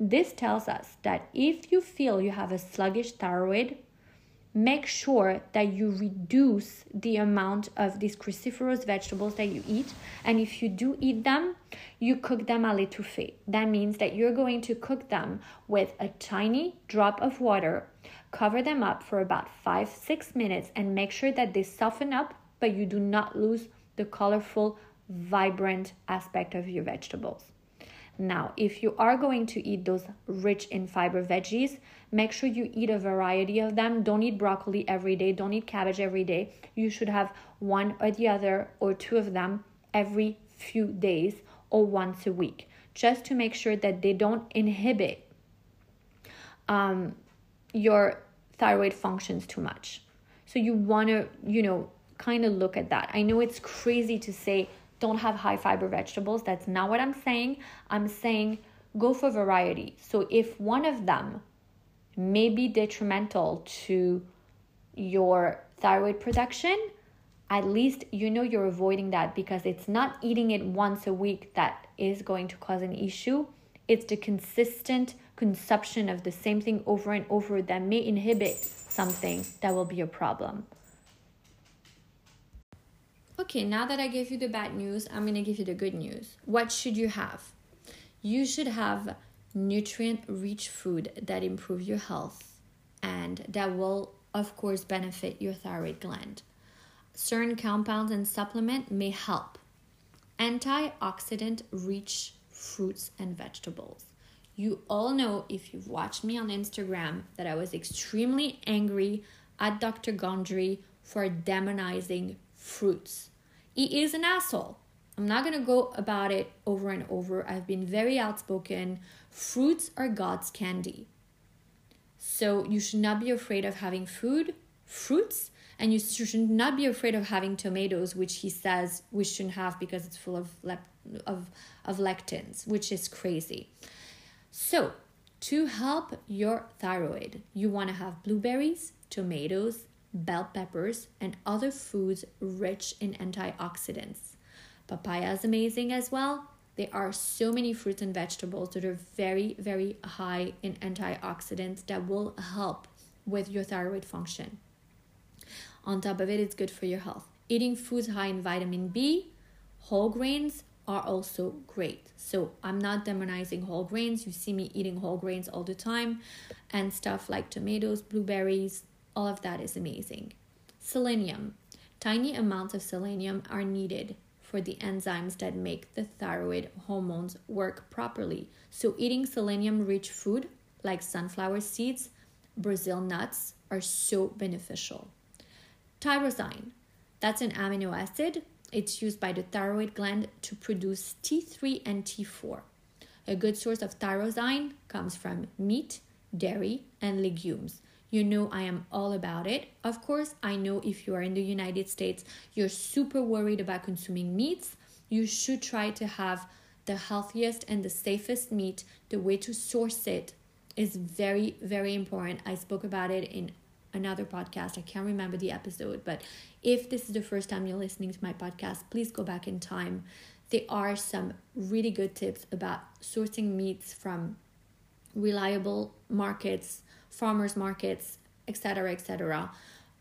this tells us that if you feel you have a sluggish thyroid, make sure that you reduce the amount of these cruciferous vegetables that you eat. And if you do eat them, you cook them à l'étouffée. That means that you're going to cook them with a tiny drop of water, cover them up for about five, six minutes, and make sure that they soften up, but you do not lose the colorful, vibrant aspect of your vegetables. Now, if you are going to eat those rich in fiber veggies, make sure you eat a variety of them. Don't eat broccoli every day. Don't eat cabbage every day. You should have one or the other or two of them every few days or once a week, just to make sure that they don't inhibit um, your thyroid functions too much. So you want to, you know, kind of look at that. I know it's crazy to say don't have high fiber vegetables. That's not what I'm saying. I'm saying go for variety. So if one of them may be detrimental to your thyroid production, at least you know you're avoiding that, because it's not eating it once a week that is going to cause an issue. It's the consistent consumption of the same thing over and over that may inhibit something that will be a problem. Okay, now that I gave you the bad news, I'm going to give you the good news. What should you have? You should have nutrient-rich food that improve your health and that will, of course, benefit your thyroid gland. Certain compounds and supplements may help. Antioxidant-rich fruits and vegetables. You all know, if you've watched me on Instagram, that I was extremely angry at Doctor Gundry for demonizing fruits. He is an asshole. I'm not going to go about it over and over. I've been very outspoken. Fruits are God's candy. So you should not be afraid of having food, fruits, and you should not be afraid of having tomatoes, which he says we shouldn't have because it's full of lep- of, of lectins, which is crazy. So to help your thyroid, you want to have blueberries, tomatoes, bell peppers, and other foods rich in antioxidants. Papaya is amazing as well. There are so many fruits and vegetables that are very, very high in antioxidants that will help with your thyroid function. On top of it, it's good for your health. Eating foods high in vitamin B, whole grains are also great. So I'm not demonizing whole grains. You see me eating whole grains all the time, and stuff like tomatoes, blueberries, all of that is amazing. Selenium. Tiny amounts of selenium are needed for the enzymes that make the thyroid hormones work properly. So eating selenium-rich food like sunflower seeds, Brazil nuts are so beneficial. Tyrosine. That's an amino acid. It's used by the thyroid gland to produce T three and T four. A good source of tyrosine comes from meat, dairy, and legumes. You know I am all about it. Of course, I know if you are in the United States, you're super worried about consuming meats. You should try to have the healthiest and the safest meat. The way to source it is very, very important. I spoke about it in another podcast. I can't remember the episode, but if this is the first time you're listening to my podcast, please go back in time. There are some really good tips about sourcing meats from reliable markets, farmers markets, et cetera, et cetera.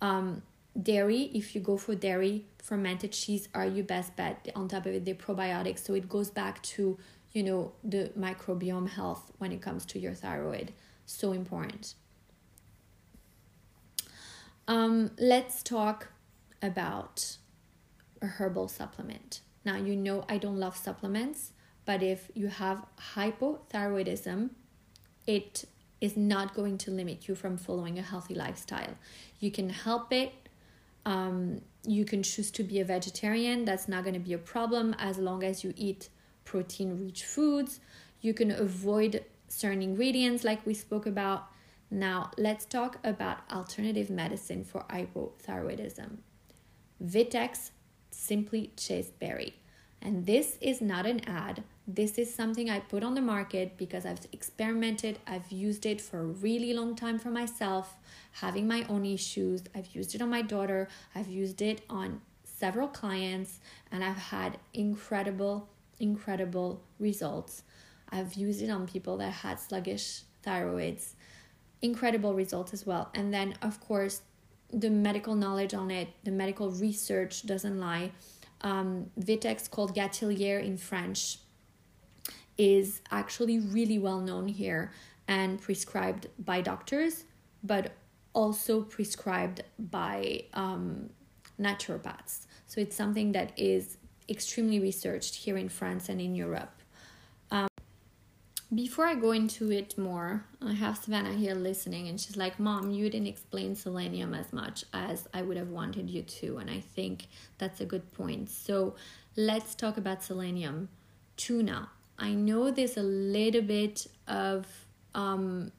Um, dairy, if you go for dairy, fermented cheese are your best bet. On top of it, they're probiotics, so it goes back to, you know, the microbiome health when it comes to your thyroid. So important. Um, let's talk about a herbal supplement. Now, you know I don't love supplements, but if you have hypothyroidism, it is not going to limit you from following a healthy lifestyle. You can help it. Um, you can choose to be a vegetarian. That's not going to be a problem as long as you eat protein-rich foods. You can avoid certain ingredients like we spoke about. Now, let's talk about alternative medicine for hypothyroidism. Vitex, Simply Chasteberry. And this is not an ad. This is something I put on the market because I've experimented. I've used it for a really long time for myself, having my own issues. I've used it on my daughter. I've used it on several clients, and I've had incredible, incredible results. I've used it on people that had sluggish thyroids. Incredible results as well. And then, of course, the medical knowledge on it, the medical research doesn't lie. Um, Vitex, called Gatillier in French, is actually really well known here and prescribed by doctors, but also prescribed by um, naturopaths. So it's something that is extremely researched here in France and in Europe. Um, before I go into it more, I have Savannah here listening, and she's like, Mom, you didn't explain selenium as much as I would have wanted you to, and I think that's a good point. So let's talk about selenium. Tuna. I know there's a little bit of um,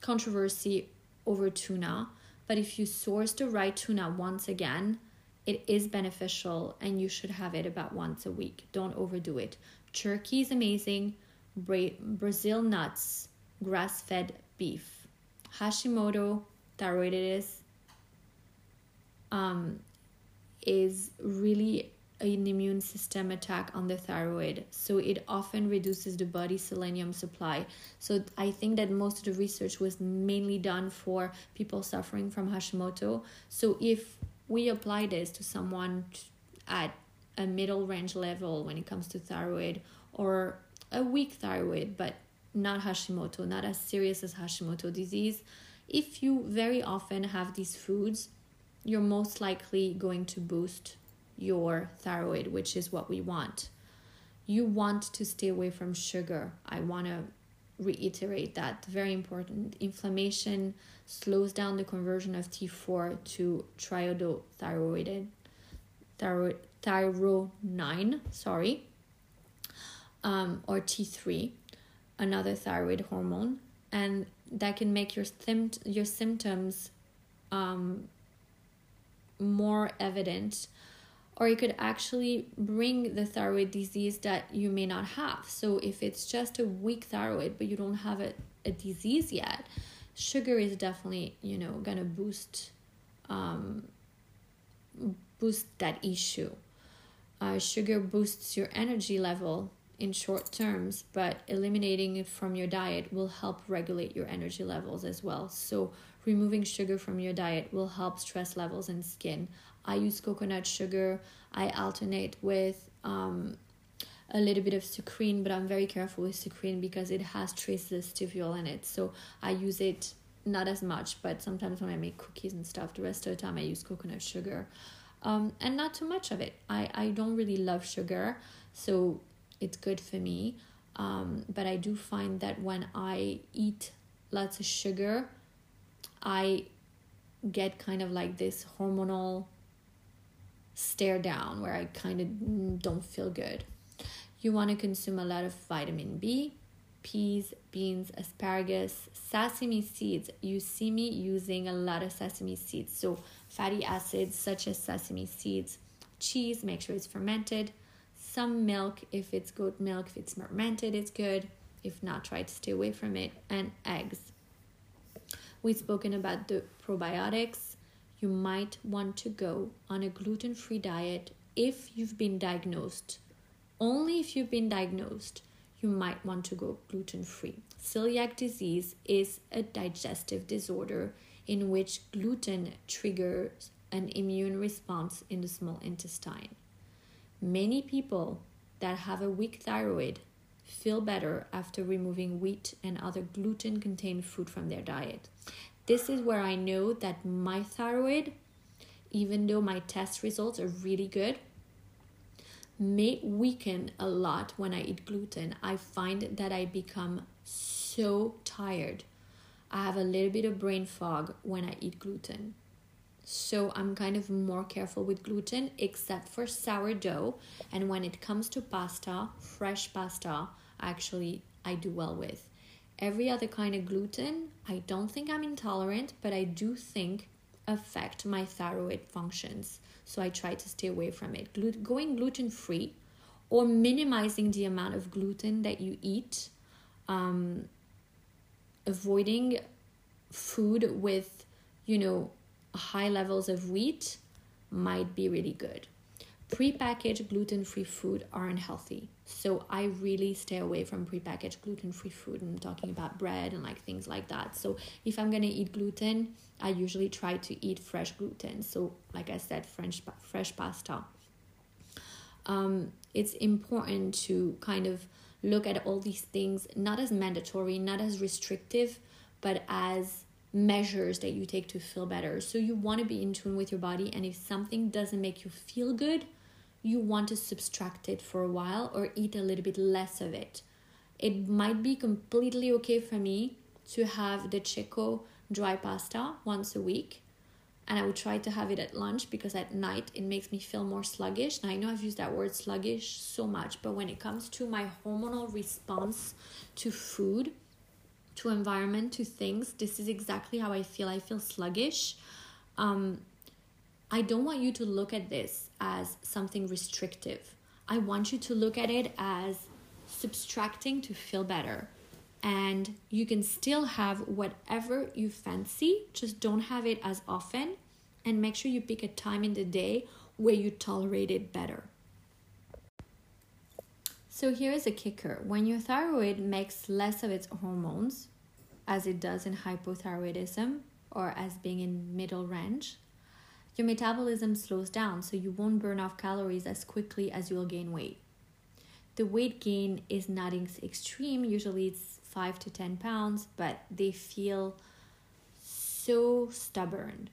controversy over tuna, but if you source the right tuna, once again, it is beneficial and you should have it about once a week. Don't overdo it. Turkey is amazing. Bra- Brazil nuts, grass-fed beef. Hashimoto, thyroiditis, um, is really an immune system attack on the thyroid, so it often reduces the body's selenium supply. So I think that most of the research was mainly done for people suffering from Hashimoto. So if we apply this to someone at a middle range level when it comes to thyroid, or a weak thyroid but not Hashimoto, not as serious as Hashimoto disease, if you very often have these foods, you're most likely going to boost your thyroid, which is what we want. You want to stay away from sugar. I want to reiterate that. Very important. Inflammation slows down the conversion of T four to triiodothyroidin, thyro, thyro nine, sorry, um, or T three, another thyroid hormone, and that can make your sympt- your symptoms um, more evident. Or it could actually bring the thyroid disease that you may not have. So if it's just a weak thyroid, but you don't have a, a disease yet, sugar is definitely, you know, going to boost um, boost that issue. Uh, sugar boosts your energy level in short terms, but eliminating it from your diet will help regulate your energy levels as well. So removing sugar from your diet will help stress levels and skin. I use coconut sugar. I alternate with um, a little bit of sucrine, but I'm very careful with sucrine because it has traces of stevia in it. So I use it not as much, but sometimes when I make cookies and stuff, the rest of the time I use coconut sugar. Um, and not too much of it. I, I don't really love sugar, so it's good for me. Um, but I do find that when I eat lots of sugar, I get kind of like this hormonal stare down where I kind of don't feel good. You want to consume a lot of vitamin B, peas, beans, asparagus, sesame seeds. You see me using a lot of sesame seeds. So fatty acids such as sesame seeds, cheese, make sure it's fermented, some milk. If it's goat milk, if it's fermented, it's good. If not, try to stay away from it. And eggs. We've spoken about the probiotics. You might want to go on a gluten-free diet if you've been diagnosed. Only if you've been diagnosed, you might want to go gluten-free. Celiac disease is a digestive disorder in which gluten triggers an immune response in the small intestine. Many people that have a weak thyroid feel better after removing wheat and other gluten-contained food from their diet. This is where I know that my thyroid, even though my test results are really good, may weaken a lot when I eat gluten. I find that I become so tired. I have a little bit of brain fog when I eat gluten. So I'm kind of more careful with gluten, except for sourdough. And when it comes to pasta, fresh pasta, actually, I do well with. Every other kind of gluten, I don't think I'm intolerant, but I do think affect my thyroid functions. So I try to stay away from it. Glu- going gluten-free or minimizing the amount of gluten that you eat, um, avoiding food with, you know, high levels of wheat might be really good. Prepackaged gluten-free food are unhealthy. So I really stay away from prepackaged gluten-free food. I'm talking about bread and like things like that. So if I'm going to eat gluten, I usually try to eat fresh gluten. So like I said, French, fresh pasta. Um, it's important to kind of look at all these things, not as mandatory, not as restrictive, but as measures that you take to feel better. So you want to be in tune with your body, and if something doesn't make you feel good, you want to subtract it for a while or eat a little bit less of it. It might be completely okay for me to have the Cecco dry pasta once a week, and I would try to have it at lunch because at night it makes me feel more sluggish. And I know I've used that word sluggish so much, but when it comes to my hormonal response to food, to environment, to things, this is exactly how I feel. I feel sluggish. Um, I don't want you to look at this as something restrictive. I want you to look at it as subtracting to feel better. And you can still have whatever you fancy, just don't have it as often. And make sure you pick a time in the day where you tolerate it better. So here is a kicker. When your thyroid makes less of its hormones, as it does in hypothyroidism or as being in middle range, your metabolism slows down, so you won't burn off calories as quickly as you'll gain weight. The weight gain is not extreme. Usually it's five to ten pounds, but they feel so stubborn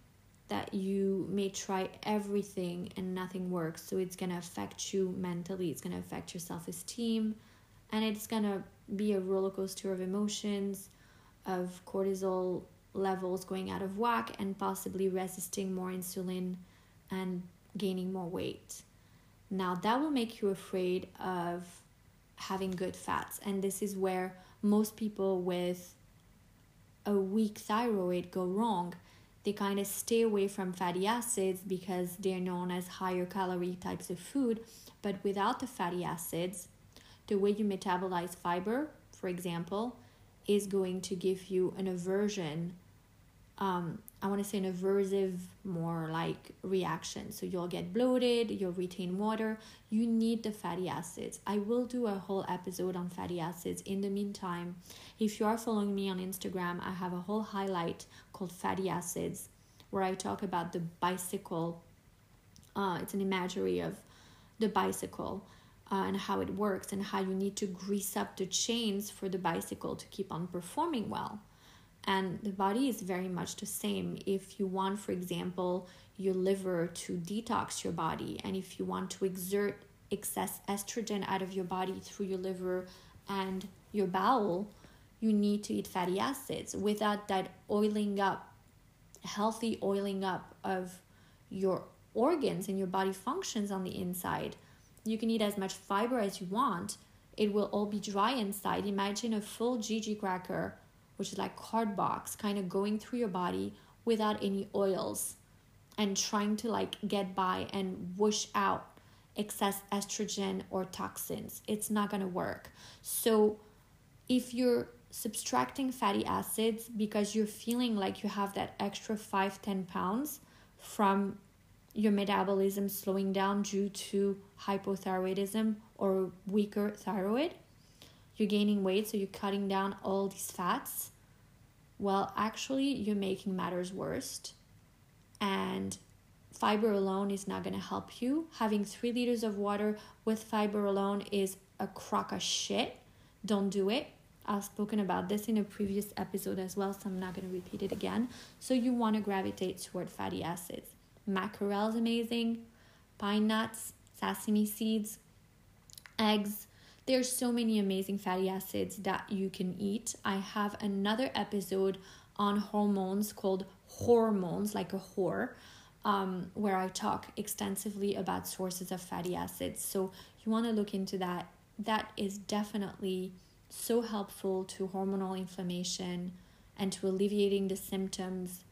that you may try everything and nothing works. So it's going to affect you mentally. It's going to affect your self-esteem. And it's going to be a roller coaster of emotions, of cortisol levels going out of whack, and possibly resisting more insulin and gaining more weight. Now, that will make you afraid of having good fats. And this is where most people with a weak thyroid go wrong. They kind of stay away from fatty acids because they're known as higher calorie types of food. But without the fatty acids, the way you metabolize fiber, for example, is going to give you an aversion. Um, I want to say an aversive, more like reaction. So you'll get bloated, you'll retain water. You need the fatty acids. I will do a whole episode on fatty acids. In the meantime, if you are following me on Instagram, I have a whole highlight called Fatty Acids, where I talk about the bicycle. Uh, it's an imagery of the bicycle uh, and how it works and how you need to grease up the chains for the bicycle to keep on performing well. And the body is very much the same. If you want, for example, your liver to detox your body, and if you want to exert excess estrogen out of your body through your liver and your bowel, you need to eat fatty acids. Without that oiling up, healthy oiling up of your organs and your body functions on the inside, you can eat as much fiber as you want. It will all be dry inside. Imagine a full Gigi cracker, which is like card box, kind of going through your body without any oils and trying to like get by and whoosh out excess estrogen or toxins. It's not going to work. So if you're subtracting fatty acids because you're feeling like you have that extra five to ten pounds from your metabolism slowing down due to hypothyroidism or weaker thyroid. You're gaining weight, so you're cutting down all these fats. Well, actually, you're making matters worse. And fiber alone is not going to help you. Having three liters of water with fiber alone is a crock of shit. Don't do it. I've spoken about this in a previous episode as well, so I'm not going to repeat it again. So you want to gravitate toward fatty acids. Mackerel is amazing, pine nuts, sesame seeds, eggs. There's so many amazing fatty acids that you can eat. I have another episode on hormones called hormones, like a whore, um, where I talk extensively about sources of fatty acids. So you want to look into that. That is definitely so helpful to hormonal inflammation and to alleviating the symptoms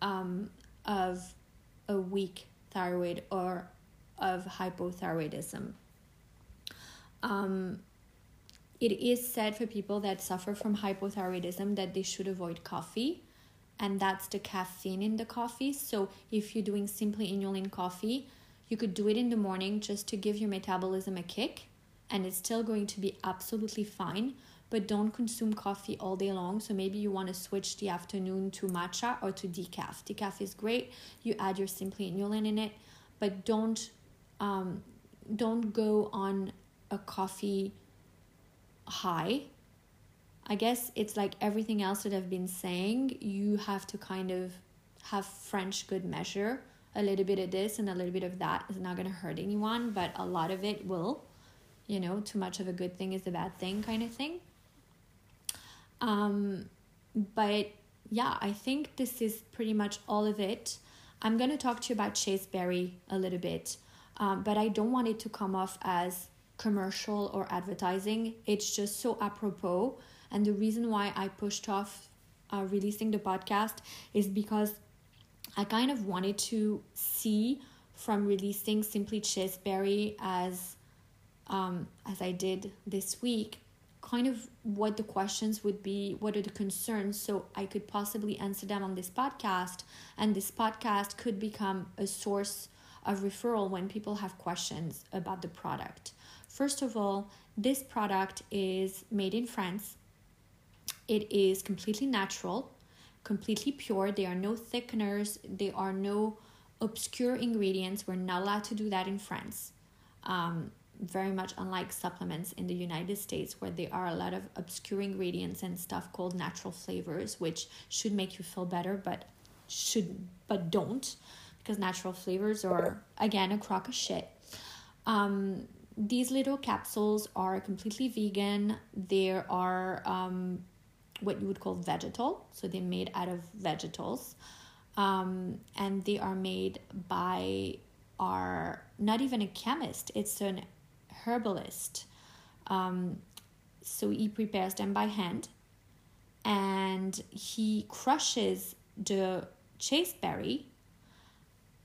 um, of a weak thyroid or of hypothyroidism. Um, it is said for people that suffer from hypothyroidism that they should avoid coffee, and that's the caffeine in the coffee. So if you're doing Simply Inulin coffee, you could do it in the morning just to give your metabolism a kick, and it's still going to be absolutely fine, but don't consume coffee all day long. So maybe you want to switch the afternoon to matcha or to decaf. Decaf is great. You add your Simply Inulin in it, but don't um, don't go on a coffee high. I guess it's like everything else that I've been saying. You have to kind of have French good measure. A little bit of this and a little bit of that is not going to hurt anyone, but a lot of it will. You know, too much of a good thing is a bad thing kind of thing. Um, but yeah, I think this is pretty much all of it. I'm going to talk to you about Chasteberry a little bit, um, but I don't want it to come off as commercial or advertising. It's just so apropos, and the reason why I pushed off uh, releasing the podcast is because I kind of wanted to see from releasing Simply Chasteberry as um as I did this week, kind of what the questions would be, what are the concerns, so I could possibly answer them on this podcast, and this podcast could become a source of referral when people have questions about the product. First of all, this product is made in France. It is completely natural, completely pure. There are no thickeners. There are no obscure ingredients. We're not allowed to do that in France. Um, very much unlike supplements in the United States, where there are a lot of obscure ingredients and stuff called natural flavors, which should make you feel better, but should but don't, because natural flavors are, again, a crock of shit. Um... These little capsules are completely vegan. There are um, what you would call vegetal. So they're made out of vegetals. Um, and they are made by our, not even a chemist. It's an herbalist. Um, so he prepares them by hand. And he crushes the chasteberry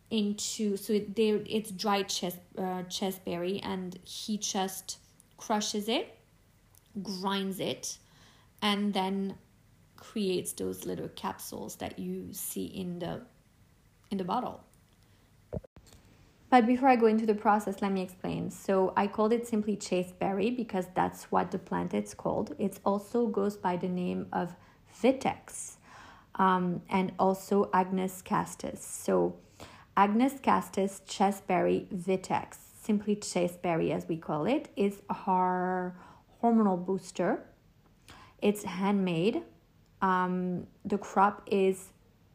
into, so there it's dry chest uh, chasteberry, and he just crushes it, grinds it, and then creates those little capsules that you see in the in the bottle. But before I go into the process, let me explain. So I called it simply chasteberry because that's what the plant it's called. It also goes by the name of Vitex, um, and also Agnus Castus. So Agnus Castus, Chasteberry, Vitex, Simply Chasteberry as we call it, is our hormonal booster. It's handmade. Um, the crop is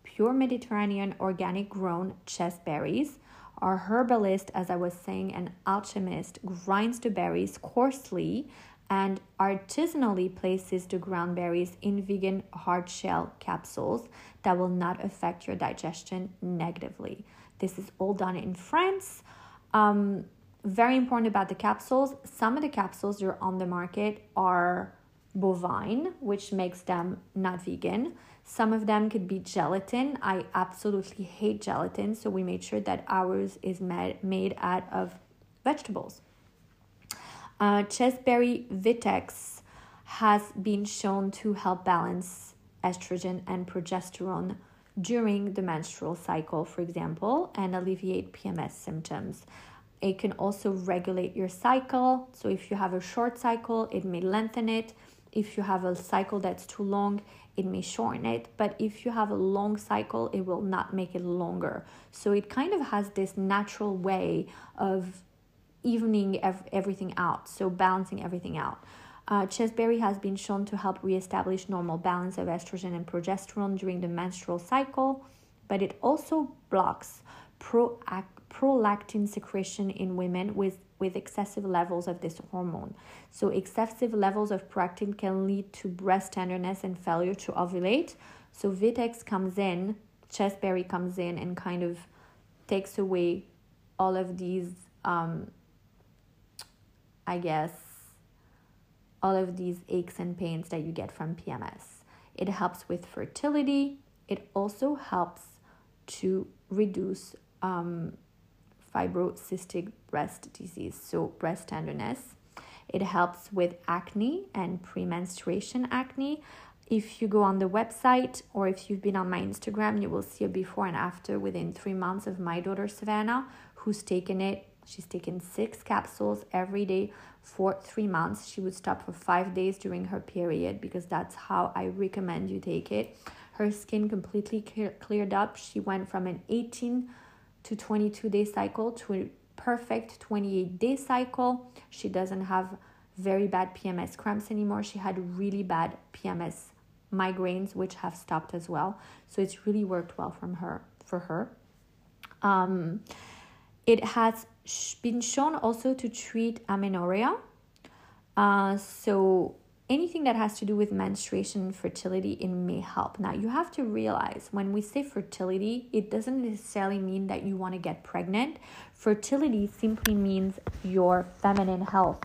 pure Mediterranean organic grown chasteberries. Our herbalist, as I was saying, an alchemist, grinds the berries coarsely and artisanally places the ground berries in vegan hard shell capsules that will not affect your digestion negatively. This is all done in France. Um, very important about the capsules. Some of the capsules that are on the market are bovine, which makes them not vegan. Some of them could be gelatin. I absolutely hate gelatin, so we made sure that ours is made, made out of vegetables. Uh, Chasteberry Vitex has been shown to help balance estrogen and progesterone during the menstrual cycle, for example, and alleviate P M S symptoms. It can also regulate your cycle. So if you have a short cycle, it may lengthen it. If you have a cycle that's too long, it may shorten it. But if you have a long cycle, it will not make it longer. So it kind of has this natural way of evening ev- everything out, so balancing everything out. Uh, Chasteberry has been shown to help reestablish normal balance of estrogen and progesterone during the menstrual cycle, but it also blocks proac- prolactin secretion in women with, with excessive levels of this hormone. So excessive levels of prolactin can lead to breast tenderness and failure to ovulate. So Vitex comes in, Chasteberry comes in and kind of takes away all of these, um, I guess, all of these aches and pains that you get from P M S. It helps with fertility. It also helps to reduce um, fibrocystic breast disease, so breast tenderness. It helps with acne and premenstruation acne. If you go on the website or if you've been on my Instagram, you will see a before and after within three months of my daughter, Savannah, who's taken it. She's taken six capsules every day for three months. She would stop for five days during her period because that's how I recommend you take it. Her skin completely clear, cleared up. She went from an eighteen to twenty-two day cycle to a perfect twenty-eight day cycle. She doesn't have very bad P M S cramps anymore. She had really bad P M S migraines, which have stopped as well. So it's really worked well from her for her. Um, it has been shown also to treat amenorrhea. Uh, so anything that has to do with menstruation and fertility, it may help. Now, you have to realize when we say fertility, it doesn't necessarily mean that you want to get pregnant. Fertility simply means your feminine health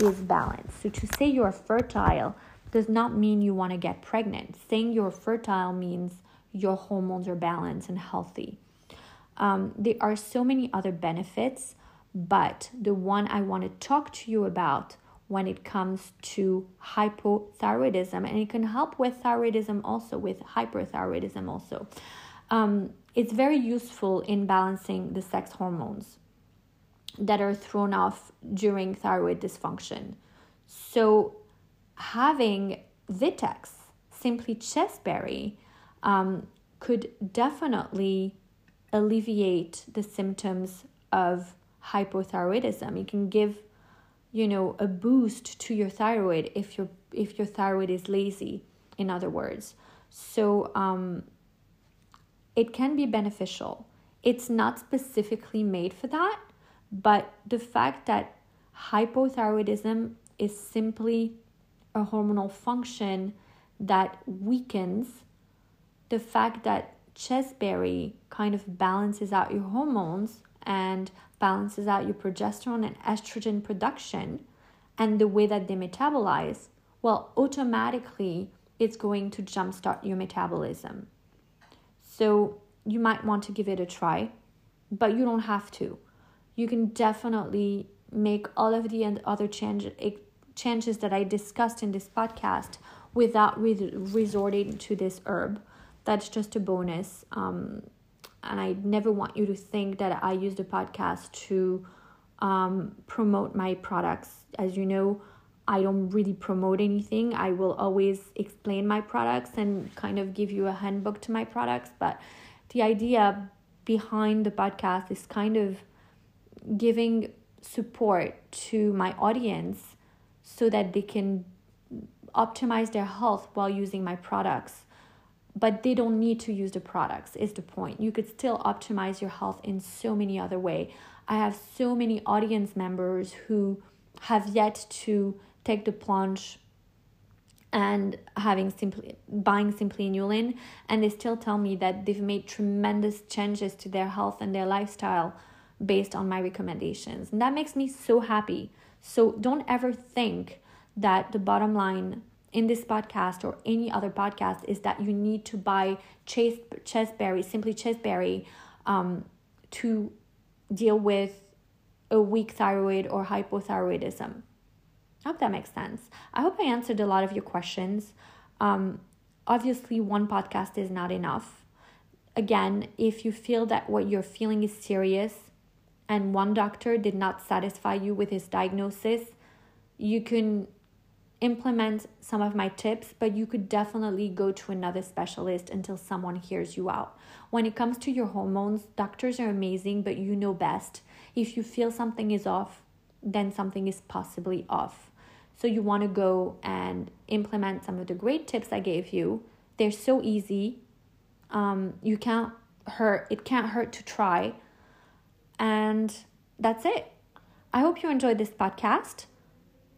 is balanced. So to say you're fertile does not mean you want to get pregnant. Saying you're fertile means your hormones are balanced and healthy. Um, there are so many other benefits, but the one I want to talk to you about when it comes to hypothyroidism, and it can help with thyroidism also, with hyperthyroidism also. Um, it's very useful in balancing the sex hormones that are thrown off during thyroid dysfunction. So having Vitex, Simply Chasteberry, um, could definitely alleviate the symptoms of hypothyroidism. It can give, you know, a boost to your thyroid if your if your thyroid is lazy, in other words. So um, it can be beneficial. It's not specifically made for that, but the fact that hypothyroidism is simply a hormonal function that weakens, the fact that Chasteberry kind of balances out your hormones and balances out your progesterone and estrogen production and the way that they metabolize, well, automatically it's going to jumpstart your metabolism. So you might want to give it a try, but you don't have to. You can definitely make all of the other change, changes that I discussed in this podcast without re- resorting to this herb. That's just a bonus, um, and I never want you to think that I use the podcast to um, promote my products. As you know, I don't really promote anything. I will always explain my products and kind of give you a handbook to my products, but the idea behind the podcast is kind of giving support to my audience so that they can optimize their health while using my products. But they don't need to use the products, is the point. You could still optimize your health in so many other ways. I have so many audience members who have yet to take the plunge and having simply buying Simply Inulin, and they still tell me that they've made tremendous changes to their health and their lifestyle based on my recommendations. And that makes me so happy. So don't ever think that the bottom line in this podcast or any other podcast is that you need to buy Chasteberry, Simply Chasteberry, um, to deal with a weak thyroid or hypothyroidism. I hope that makes sense. I hope I answered a lot of your questions. Um, obviously, one podcast is not enough. Again, if you feel that what you're feeling is serious and one doctor did not satisfy you with his diagnosis, you can implement some of my tips, but you could definitely go to another specialist until someone hears you out. When it comes to your hormones, doctors are amazing, but you know best. If you feel something is off, then something is possibly off. So you want to go and implement some of the great tips I gave you. They're so easy. Um, you can't hurt. It can't hurt to try. And that's it. I hope you enjoyed this podcast.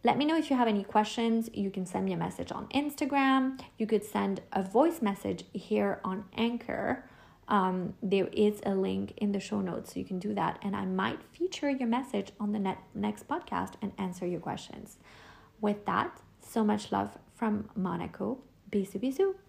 Let me know if you have any questions. You can send me a message on Instagram. You could send a voice message here on Anchor. Um, there is a link in the show notes, so you can do that. And I might feature your message on the net, next podcast and answer your questions. With that, so much love from Monaco. Bisous, bisous.